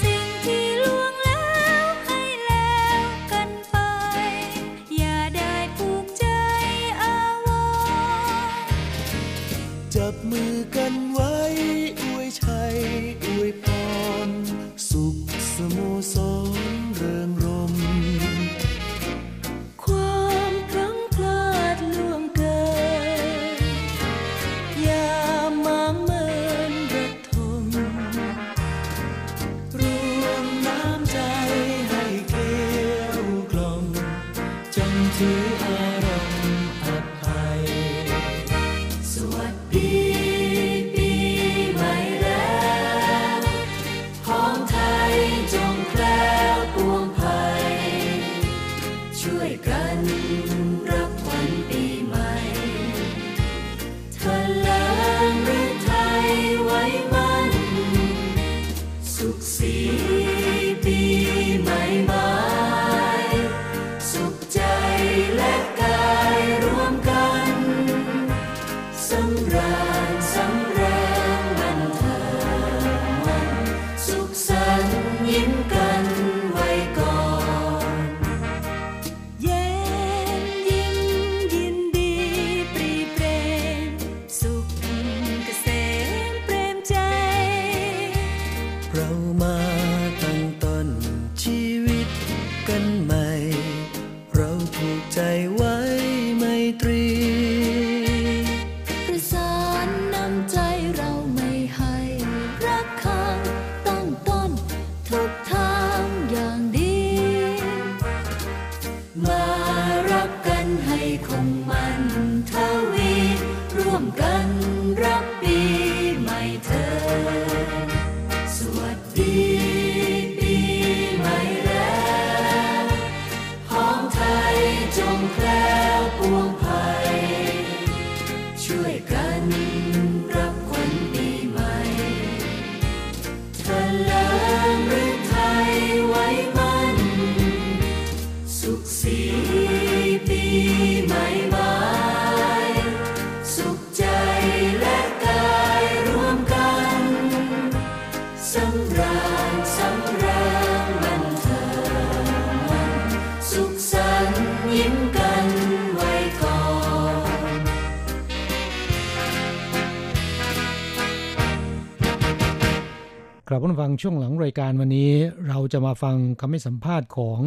สิ่งที่ล่วงแล้วให้แล้วกันไปอย่าได้ผูกใจอาวรจับมือกันไว้อวยชัยอวยพรสุขสโมสรเริงรมความพลั้งพลาดล่วงเกินอย่ามางเมินระทมรวมน้ำใจให้เกลี้ยกล่อมจำถืออารมณ์อับอายสวัสดีครับผู้ฟังช่วงหลังรายการวันนี้เราจะมาฟังคำให้สัมภาษณ์ของ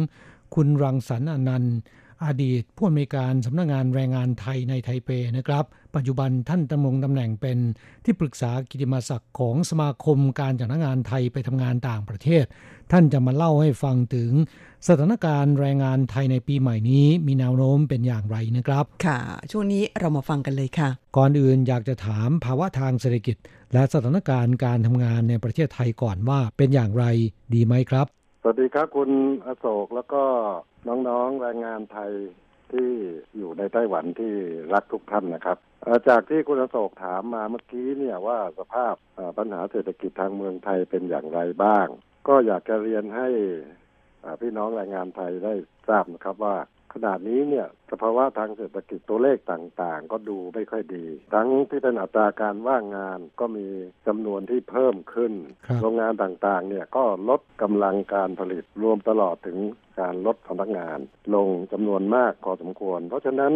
คุณรังสรรค์อนันต์อดีตผู้อำนวยการสำนักงานแรงงานไทยในไทเปนะครับปัจจุบันท่านดำรงตำแหน่งเป็นที่ปรึกษากิตติมศักดิ์ของสมาคมการจ้างงานไทยไปทำงานต่างประเทศท่านจะมาเล่าให้ฟังถึงสถานการณ์แรงงานไทยในปีใหม่นี้มีแนวโน้มเป็นอย่างไรนะครับค่ะช่วงนี้เรามาฟังกันเลยค่ะก่อนอื่นอยากจะถามภาวะทางเศรษฐกิจและสถานการณ์การทำงานในประเทศไทยก่อนว่าเป็นอย่างไรดีไหมครับสวัสดีครับคุณอโศกแล้วก็น้องๆแรงงานไทยที่อยู่ในไต้หวันที่รักทุกท่านนะครับจากที่คุณอโศกถามมาเมื่อกี้เนี่ยว่าสภาพปัญหาเศรษฐกิจทางเมืองไทยเป็นอย่างไรบ้างก็อยากจะเรียนให้พี่น้องแรงงานไทยได้ทราบนะครับว่าขณะนี้เนี่ยสภาวะทางเศรษฐกิจตัวเลขต่างๆก็ดูไม่ค่อยดีทั้งที่เป็นอัตราการว่างงานก็มีจำนวนที่เพิ่มขึ้นโรงงานต่างๆเนี่ยก็ลดกำลังการผลิตรวมตลอดถึงการลดพนักงานลงจำนวนมากพอสมควรเพราะฉะนั้น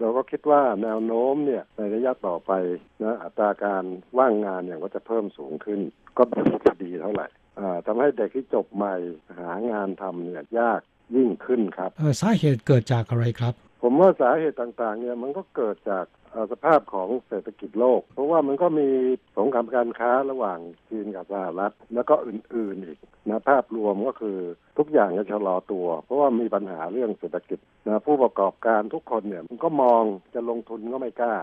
เราก็คิดว่าแนวโน้มเนี่ยในระยะต่อไปนะอัตราการว่างงานเนี่ยก็จะเพิ่มสูงขึ้นก็ไม่ค่อยดีเท่าไหร่ทำให้เด็กที่จบใหม่หางานทำเนี่ยยากยิ่งขึ้นครับสาเหตุเกิดจากอะไรครับผมว่าสาเหตุต่างๆเนี่ยมันก็เกิดจากสภาพของเศรษฐกิจโลกเพราะว่ามันก็มีสงครามการค้าระหว่างจีนกับสหรัฐแล้วก็อื่นๆอีกนะภาพรวมก็คือทุกอย่างจะชะลอตัวเพราะว่ามีปัญหาเรื่องเศรษฐกิจนะผู้ประกอบการทุกคนเนี่ยมันก็มองจะลงทุนก็ไม่กล้า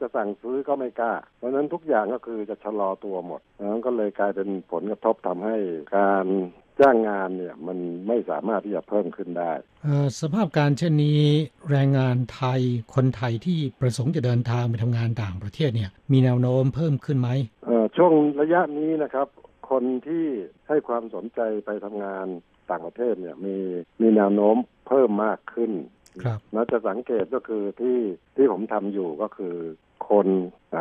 จะสั่งซื้อก็ไม่กล้าเพราะฉะนั้นทุกอย่างก็คือจะชะลอตัวหมดก็เลยกลายเป็นผลกระทบทำให้การ จ้างงานเนี่ยมันไม่สามารถที่จะเพิ่มขึ้นได้สภาพการเช่นนี้แรงงานไทยคนไทยที่ประสงค์จะเดินทางไปทำงานต่างประเทศเนี่ยมีแนวโน้มเพิ่มขึ้นไหมช่วงระยะนี้นะครับคนที่ให้ความสนใจไปทำงานต่างประเทศเนี่ยมีแนวโน้มเพิ่มมากขึ้นแล้วจะสังเกตก็คือที่ผมทำอยู่ก็คือคน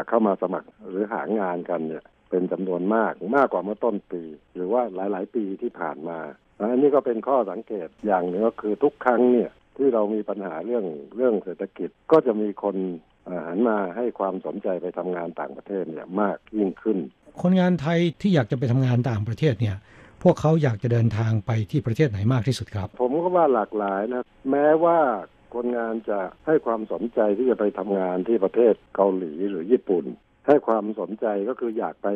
เข้ามาสมัครหรือหางานกันเนี่ยเป็นจำนวนมากกว่าเมื่อต้นปีหรือว่าหลายๆปีที่ผ่านมาอันนี้ก็เป็นข้อสังเกตอย่างนึงก็คือทุกครั้งเนี่ยที่เรามีปัญหาเรื่องเศรษฐกิจก็จะมีคนหันมาให้ความสนใจไปทำงานต่างประเทศเนี่ยมากยิ่งขึ้นคนงานไทยที่อยากจะไปทำงานต่างประเทศเนี่ยพวกเขาอยากจะเดินทางไปที่ประเทศไหนมากที่สุดครับผมก็ว่าหลากหลายนะแม้ว่าคนงานจะให้ความสนใจที่จะไปทำงานที่ประเทศเกาหลีหรือญี่ปุ่นให้ความสนใจก็คืออยากไป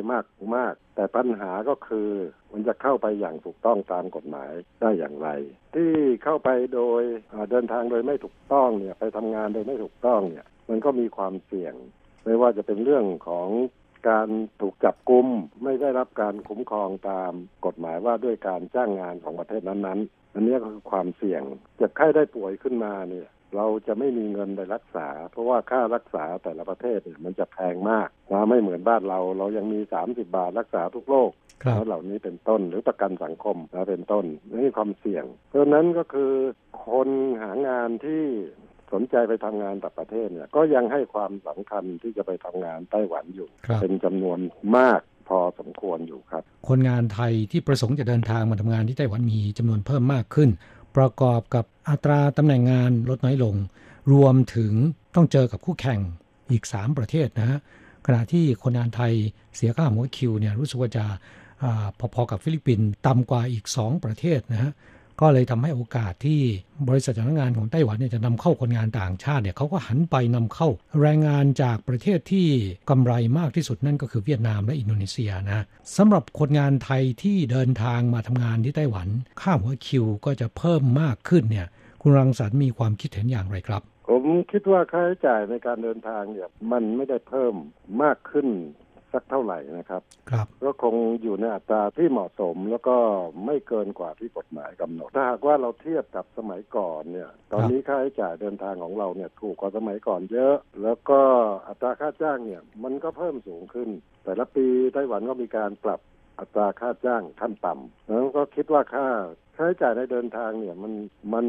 มากๆแต่ปัญหาก็คือมันจะเข้าไปอย่างถูกต้องตามกฎหมายได้อย่างไรที่เข้าไปโดยเดินทางโดยไม่ถูกต้องเนี่ยไปทำงานโดยไม่ถูกต้องเนี่ยมันก็มีความเสี่ยงไม่ว่าจะเป็นเรื่องของการถูกจับกุมไม่ได้รับการคุ้มครองตามกฎหมายว่าด้วยการจ้างงานของประเทศนั้นๆอันนี้ก็คือความเสี่ยงเจ็บไข้ได้ป่วยขึ้นมาเนี่ยเราจะไม่มีเงินไปรักษาเพราะว่าค่ารักษาแต่ละประเทศมันจะแพงมากนะไม่เหมือนบ้านเรายังมี30 บาทรักษาทุกโรคแล้วเหล่านี้เป็นต้นหรือประกันสังคมนะเป็นต้นนี่ความเสี่ยงเพราะนั้นก็คือคนหางานที่สนใจไปทำงานต่างประเทศเนี่ยก็ยังให้ความสำคัญที่จะไปทำงานไต้หวันอยู่เป็นจำนวนมากพอสมควรอยู่ครับคนงานไทยที่ประสงค์จะเดินทางมาทำงานที่ไต้หวันมีจำนวนเพิ่มมากขึ้นประกอบกับอัตราตำแหน่งงานลดน้อยลงรวมถึงต้องเจอกับคู่แข่งอีก3ประเทศนะฮะขณะที่คนงานไทยเสียค่าหัวคิวเนี่ยรู้สึกว่าจะพอๆกับฟิลิปปินส์ต่ำกว่าอีก2ประเทศนะฮะก็เลยทำให้โอกาสที่บริษัทจ้างงานของไต้หวันเนี่ยจะนำเข้าคนงานต่างชาติเนี่ยเขาก็หันไปนำเข้าแรงงานจากประเทศที่กำไรมากที่สุดนั่นก็คือเวียดนามและอินโดนีเซียนะสำหรับคนงานไทยที่เดินทางมาทำงานที่ไต้หวันค่าหัวคิวก็จะเพิ่มมากขึ้นเนี่ยคุณรังสรรค์มีความคิดเห็นอย่างไรครับผมคิดว่าค่าใช้จ่ายในการเดินทางเนี่ยมันไม่ได้เพิ่มมากขึ้นสักเท่าไหร่นะครับก็คงอยู่ในอัตราที่เหมาะสมแล้วก็ไม่เกินกว่าที่กฎหมายกำหนดถ้าหากว่าเราเทียบกับสมัยก่อนเนี่ยตอนนี้ค่าใช้จ่ายเดินทางของเราเนี่ยถูกกว่าสมัยก่อนเยอะแล้วก็อัตราค่าจ้างเนี่ยมันก็เพิ่มสูงขึ้นแต่ละปีไต้หวันก็มีการปรับอัตราค่าจ้างขั้นต่ำแล้วก็คิดว่าค่าใช้จ่ายในเดินทางเนี่ยมัน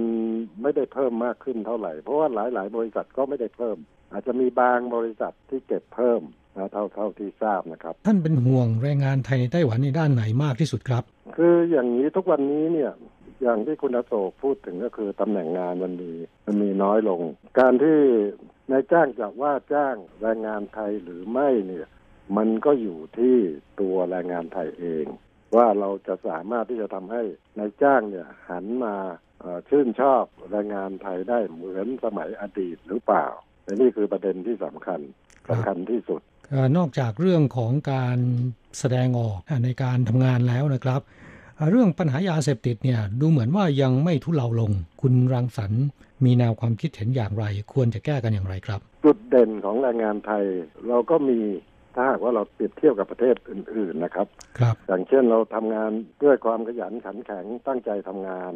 ไม่ได้เพิ่มมากขึ้นเท่าไหร่เพราะว่าหลายบริษัทก็ไม่ได้เพิ่มอาจจะมีบางบริษัทที่เก็บเพิ่มเท่าที่ทราบนะครับท่านเป็นห่วงแรงงานไทยในไต้หวันในด้านไหนมากที่สุดครับคืออย่างนี้ทุกวันนี้เนี่ยอย่างที่คุณอโศกพูดถึงก็คือตำแหน่งงานมันมีน้อยลงการที่นายจ้างจะว่าจ้างแรงงานไทยหรือไม่เนี่ยมันก็อยู่ที่ตัวแรงงานไทยเองว่าเราจะสามารถที่จะทำให้นายจ้างเนี่ยหันมาชื่นชอบแรงงานไทยได้เหมือนสมัยอดีตหรือเปล่าและนี่คือประเด็นที่สำคัญที่สุดนอกจากเรื่องของการแสดงออกในการทำงานแล้วนะครับเรื่องปัญหายาเสพติดเนี่ยดูเหมือนว่ายังไม่ทุเลาลงคุณรังสรรค์มีแนวความคิดเห็นอย่างไรควรจะแก้กันอย่างไรครับจุดเด่นของแรงงานไทยเราก็มีถ้าหากว่าเราเปรียบเทียบกับประเทศอื่นๆนะครับอย่างเช่นเราทำงานด้วยความขยันขันแข็งตั้งใจทำงาน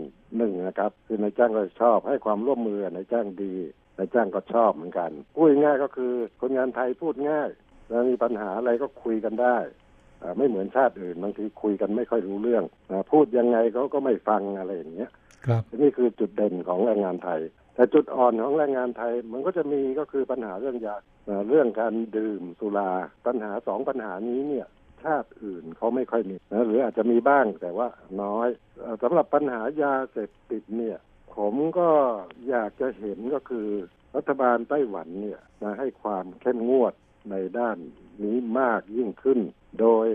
นะครับคือนายจ้างก็ชอบให้ความร่วมมือนายจ้างดีนายจ้างก็ชอบเหมือนกันพูดง่ายก็คือคนงานไทยพูดง่ายแล้วมีปัญหาอะไรก็คุยกันได้ไม่เหมือนชาติอื่นบางทีคุยกันไม่ค่อยรู้เรื่องพูดยังไงเขาก็ไม่ฟังอะไรอย่างเงี้ยนี่คือจุดเด่นของแรงงานไทยแต่จุดอ่อนของแรงงานไทยมันก็จะมีก็คือปัญหาเรื่องยาเรื่องการดื่มสุราปัญหา2ปัญหานี้เนี่ยชาติอื่นเขาไม่ค่อยมีหรืออาจจะมีบ้างแต่ว่าน้อยสำหรับปัญหายาเสพติดเนี่ยผมก็อยากจะเห็นก็คือรัฐบาลไต้หวันเนี่ยให้ความเข้มงวดในด้านนี้มากยิ่งขึ้นโดย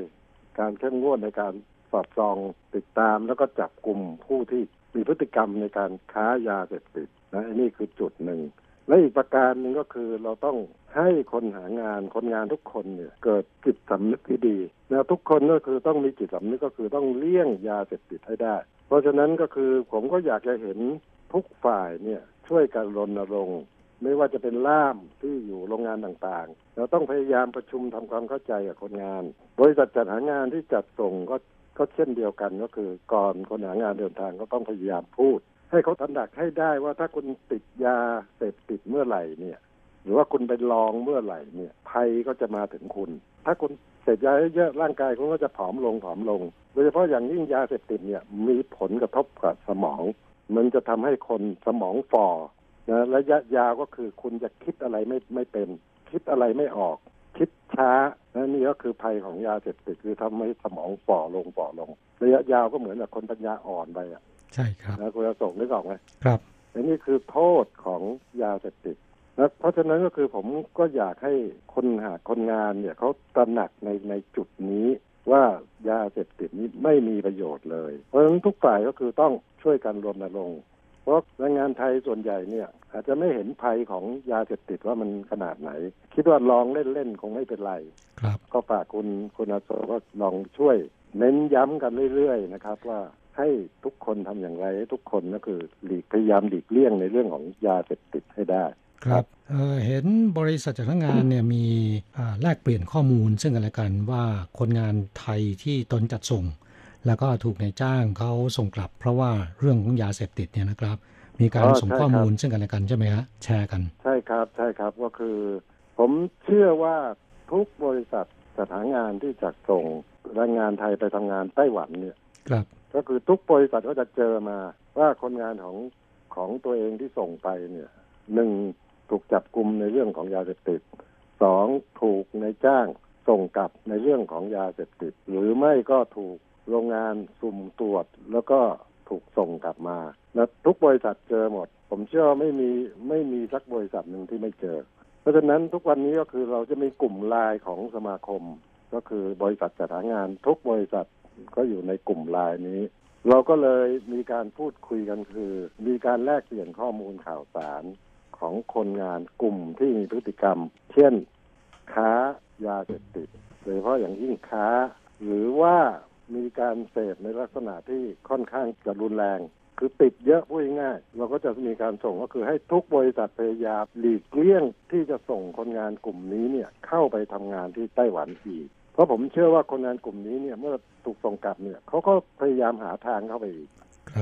การเข้มงวดในการสอดส่องติดตามแล้วก็จับกลุ่มผู้ที่มีพฤติกรรมในการค้ายาเสพติดนะนี่คือจุดหนึ่งและอีกประการหนึ่งก็คือเราต้องให้คนหางานคนงานทุกคนเนี่ยเกิดจิตสำนึกที่ดีแล้วทุกคนก็คือต้องมีจิตสำนึกก็คือต้องเลี่ยงยาเสพติดให้ได้เพราะฉะนั้นก็คือผมก็อยากจะเห็นทุกฝ่ายเนี่ยช่วยกันรณรงค์ไม่ว่าจะเป็นล่ามที่อยู่โรงงานต่างๆเราต้องพยายามประชุมทำความเข้าใจกับคนงานบริษัทจัดหางานที่จัดส่งก็ ก็เช่นเดียวกันก็คือก่อนคนหางานเดินทางก็ต้องพยายามพูดให้เขาตระหนักให้ได้ว่าถ้าคุณติดยาเสพติดเมื่อไหร่เนี่ยหรือว่าคุณไปลองเมื่อไหร่เนี่ยภัยก็จะมาถึงคุณถ้าคุณเสพยาเยอะร่างกายคุณก็จะผอมลงผอมลงโดยเฉพาะอย่างยิ่งยาเสพติดเนี่ยมีผลกระทบกับสมองมันจะทำให้คนสมองฝ่อนะระยะยาวก็คือคุณจะคิดอะไรไม่เป็นคิดอะไรไม่ออกคิดช้านะนี่ก็คือภัยของยาเสพติดคือทำให้สมองฝ่อลงระยะยาวก็เหมือนกับคนปัญญาอ่อนไปอ่ะใช่ครับนะคุณจะส่งนึกออกไหมครับอันนี้คือโทษของยาเสพติดนะเพราะฉะนั้นก็คือผมก็อยากให้คนงานเนี่ยเขาตระหนักในจุดนี้ว่ายาเสพติดนี้ไม่มีประโยชน์เลยเพราะฉะนั้นทุกฝ่ายก็คือต้องช่วยกันรณรงค์เพราะแรงงานไทยส่วนใหญ่เนี่ยอาจจะไม่เห็นภัยของยาเสพติดว่ามันขนาดไหนคิดว่าลองเล่นๆคงไม่เป็นไรครับก็ฝากคุณอาสาก็ลองช่วยเน้นย้ำกันเรื่อยๆนะครับว่าให้ทุกคนทำอย่างไรให้ทุกคนก็คือพยายามหลีกเลี่ยงในเรื่องของยาเสพติดให้ได้ครับเห็นบริษัทจัดหางานเนี่ยมีแลกเปลี่ยนข้อมูลซึ่งกันและกันว่าคนงานไทยที่ตนจัดส่งแล้วก็ถูกนายจ้างเขาส่งกลับเพราะว่าเรื่องของยาเสพติดเนี่ยนะครับมีการส่งข้อมูลซึ่งกันและกันใช่ไหมฮะแชร์กันใช่ครับใช่ครับก็คือผมเชื่อว่าทุกบริษัทจัดหางานที่จัดส่งแรงงานไทยไปทำงานไต้หวันเนี่ยครับก็คือทุกบริษัทก็จะเจอมาว่าคนงานของตัวเองที่ส่งไปเนี่ยหนึ่งถูกจับกุมในเรื่องของยาเสพติดสองถูกนายจ้างส่งกลับในเรื่องของยาเสพติดหรือไม่ก็ถูกโรงงานสุ่มตรวจแล้วก็ถูกส่งกลับมาและทุกบริษัทเจอหมดผมเชื่อไม่มีสักบริษัทหนึ่งที่ไม่เจอเพราะฉะนั้นทุกวันนี้ก็คือเราจะมีกลุ่มไลน์ของสมาคมก็คือบริษัทจัดหางานทุกบริษัทก็อยู่ในกลุ่มไลน์นี้เราก็เลยมีการพูดคุยกันคือมีการแลกเปลี่ยนข้อมูลข่าวสารของคนงานกลุ่มที่มีพฤติกรรมเช่นค้ายาเสพติดโดยเฉพาะอย่างยิ่งค้าหรือว่ามีการเสพในลักษณะที่ค่อนข้างจะรุนแรงคือติดเยอะพูดง่ายเราก็จะมีการส่งก็คือให้ทุกบริษัทพยายามหลีกเลี่ยงที่จะส่งคนงานกลุ่มนี้เนี่ยเข้าไปทำงานที่ไต้หวันอีกเพราะผมเชื่อว่าคนงานกลุ่มนี้เนี่ยเมื่อถูกส่งกลับเนี่ยเขาก็พยายามหาทางเข้าไปอีก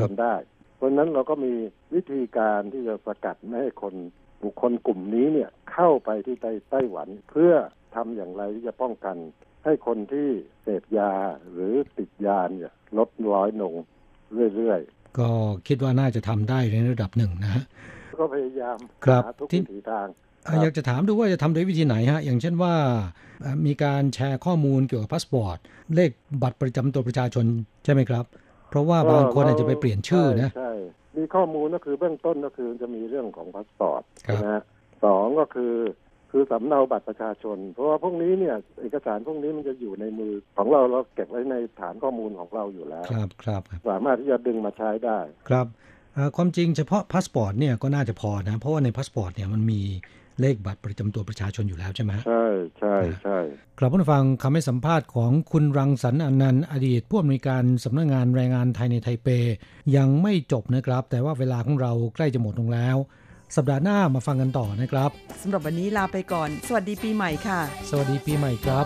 จนได้เพราะนั้นเราก็มีวิธีการที่จะสกัดไม่ให้บุคคลกลุ่มนี้เนี่ยเข้าไปที่ไต้หวันเพื่อทำอย่างไรที่จะป้องกันให้คนที่เสพยาหรือติดยาเนี่ยลดน้อยลงเรื่อยๆก็คิดว่าน่าจะทำได้ในระดับหนึ่งนะฮะก็พยายามหาทุกวิถีทางอยากจะถามดูว่าจะทำด้วยวิธีไหนฮะอย่างเช่นว่ามีการแชร์ข้อมูลเกี่ยวกับพาสปอร์ตเลขบัตรประจำตัวประชาชนใช่ไหมครับเพราะว่าบางคนอาจจะไปเปลี่ยนชื่อนะใช่มีข้อมูลก็คือเบื้องต้นก็คือจะมีเรื่องของพาสปอร์ตนะฮะสองก็คือสำเนาบัตรประชาชนเพราะว่าพวกนี้เนี่ยเอกสารพวกนี้มันจะอยู่ในมือของเราเก็บไว้ในฐานข้อมูลของเราอยู่แล้วครับสามารถที่จะดึงมาใช้ได้ครับความจริงเฉพาะพาสปอร์ตเนี่ยก็น่าจะพอนะเพราะว่าในพาสปอร์ตเนี่ยมันมีเลขบัตรประจำตัวประชาชนอยู่แล้วใช่ไหมใช่ใช่ใช่ครับผู้ฟังคำให้สัมภาษณ์ของคุณรังสรรค์อนันต์อดีตผู้อำนวยการสำนักงานแรงงานไทยในไทเปยังไม่จบนะครับแต่ว่าเวลาของเราใกล้จะหมดลงแล้วสัปดาห์หน้ามาฟังกันต่อนะครับสำหรับวันนี้ลาไปก่อนสวัสดีปีใหม่ค่ะสวัสดีปีใหม่ครับ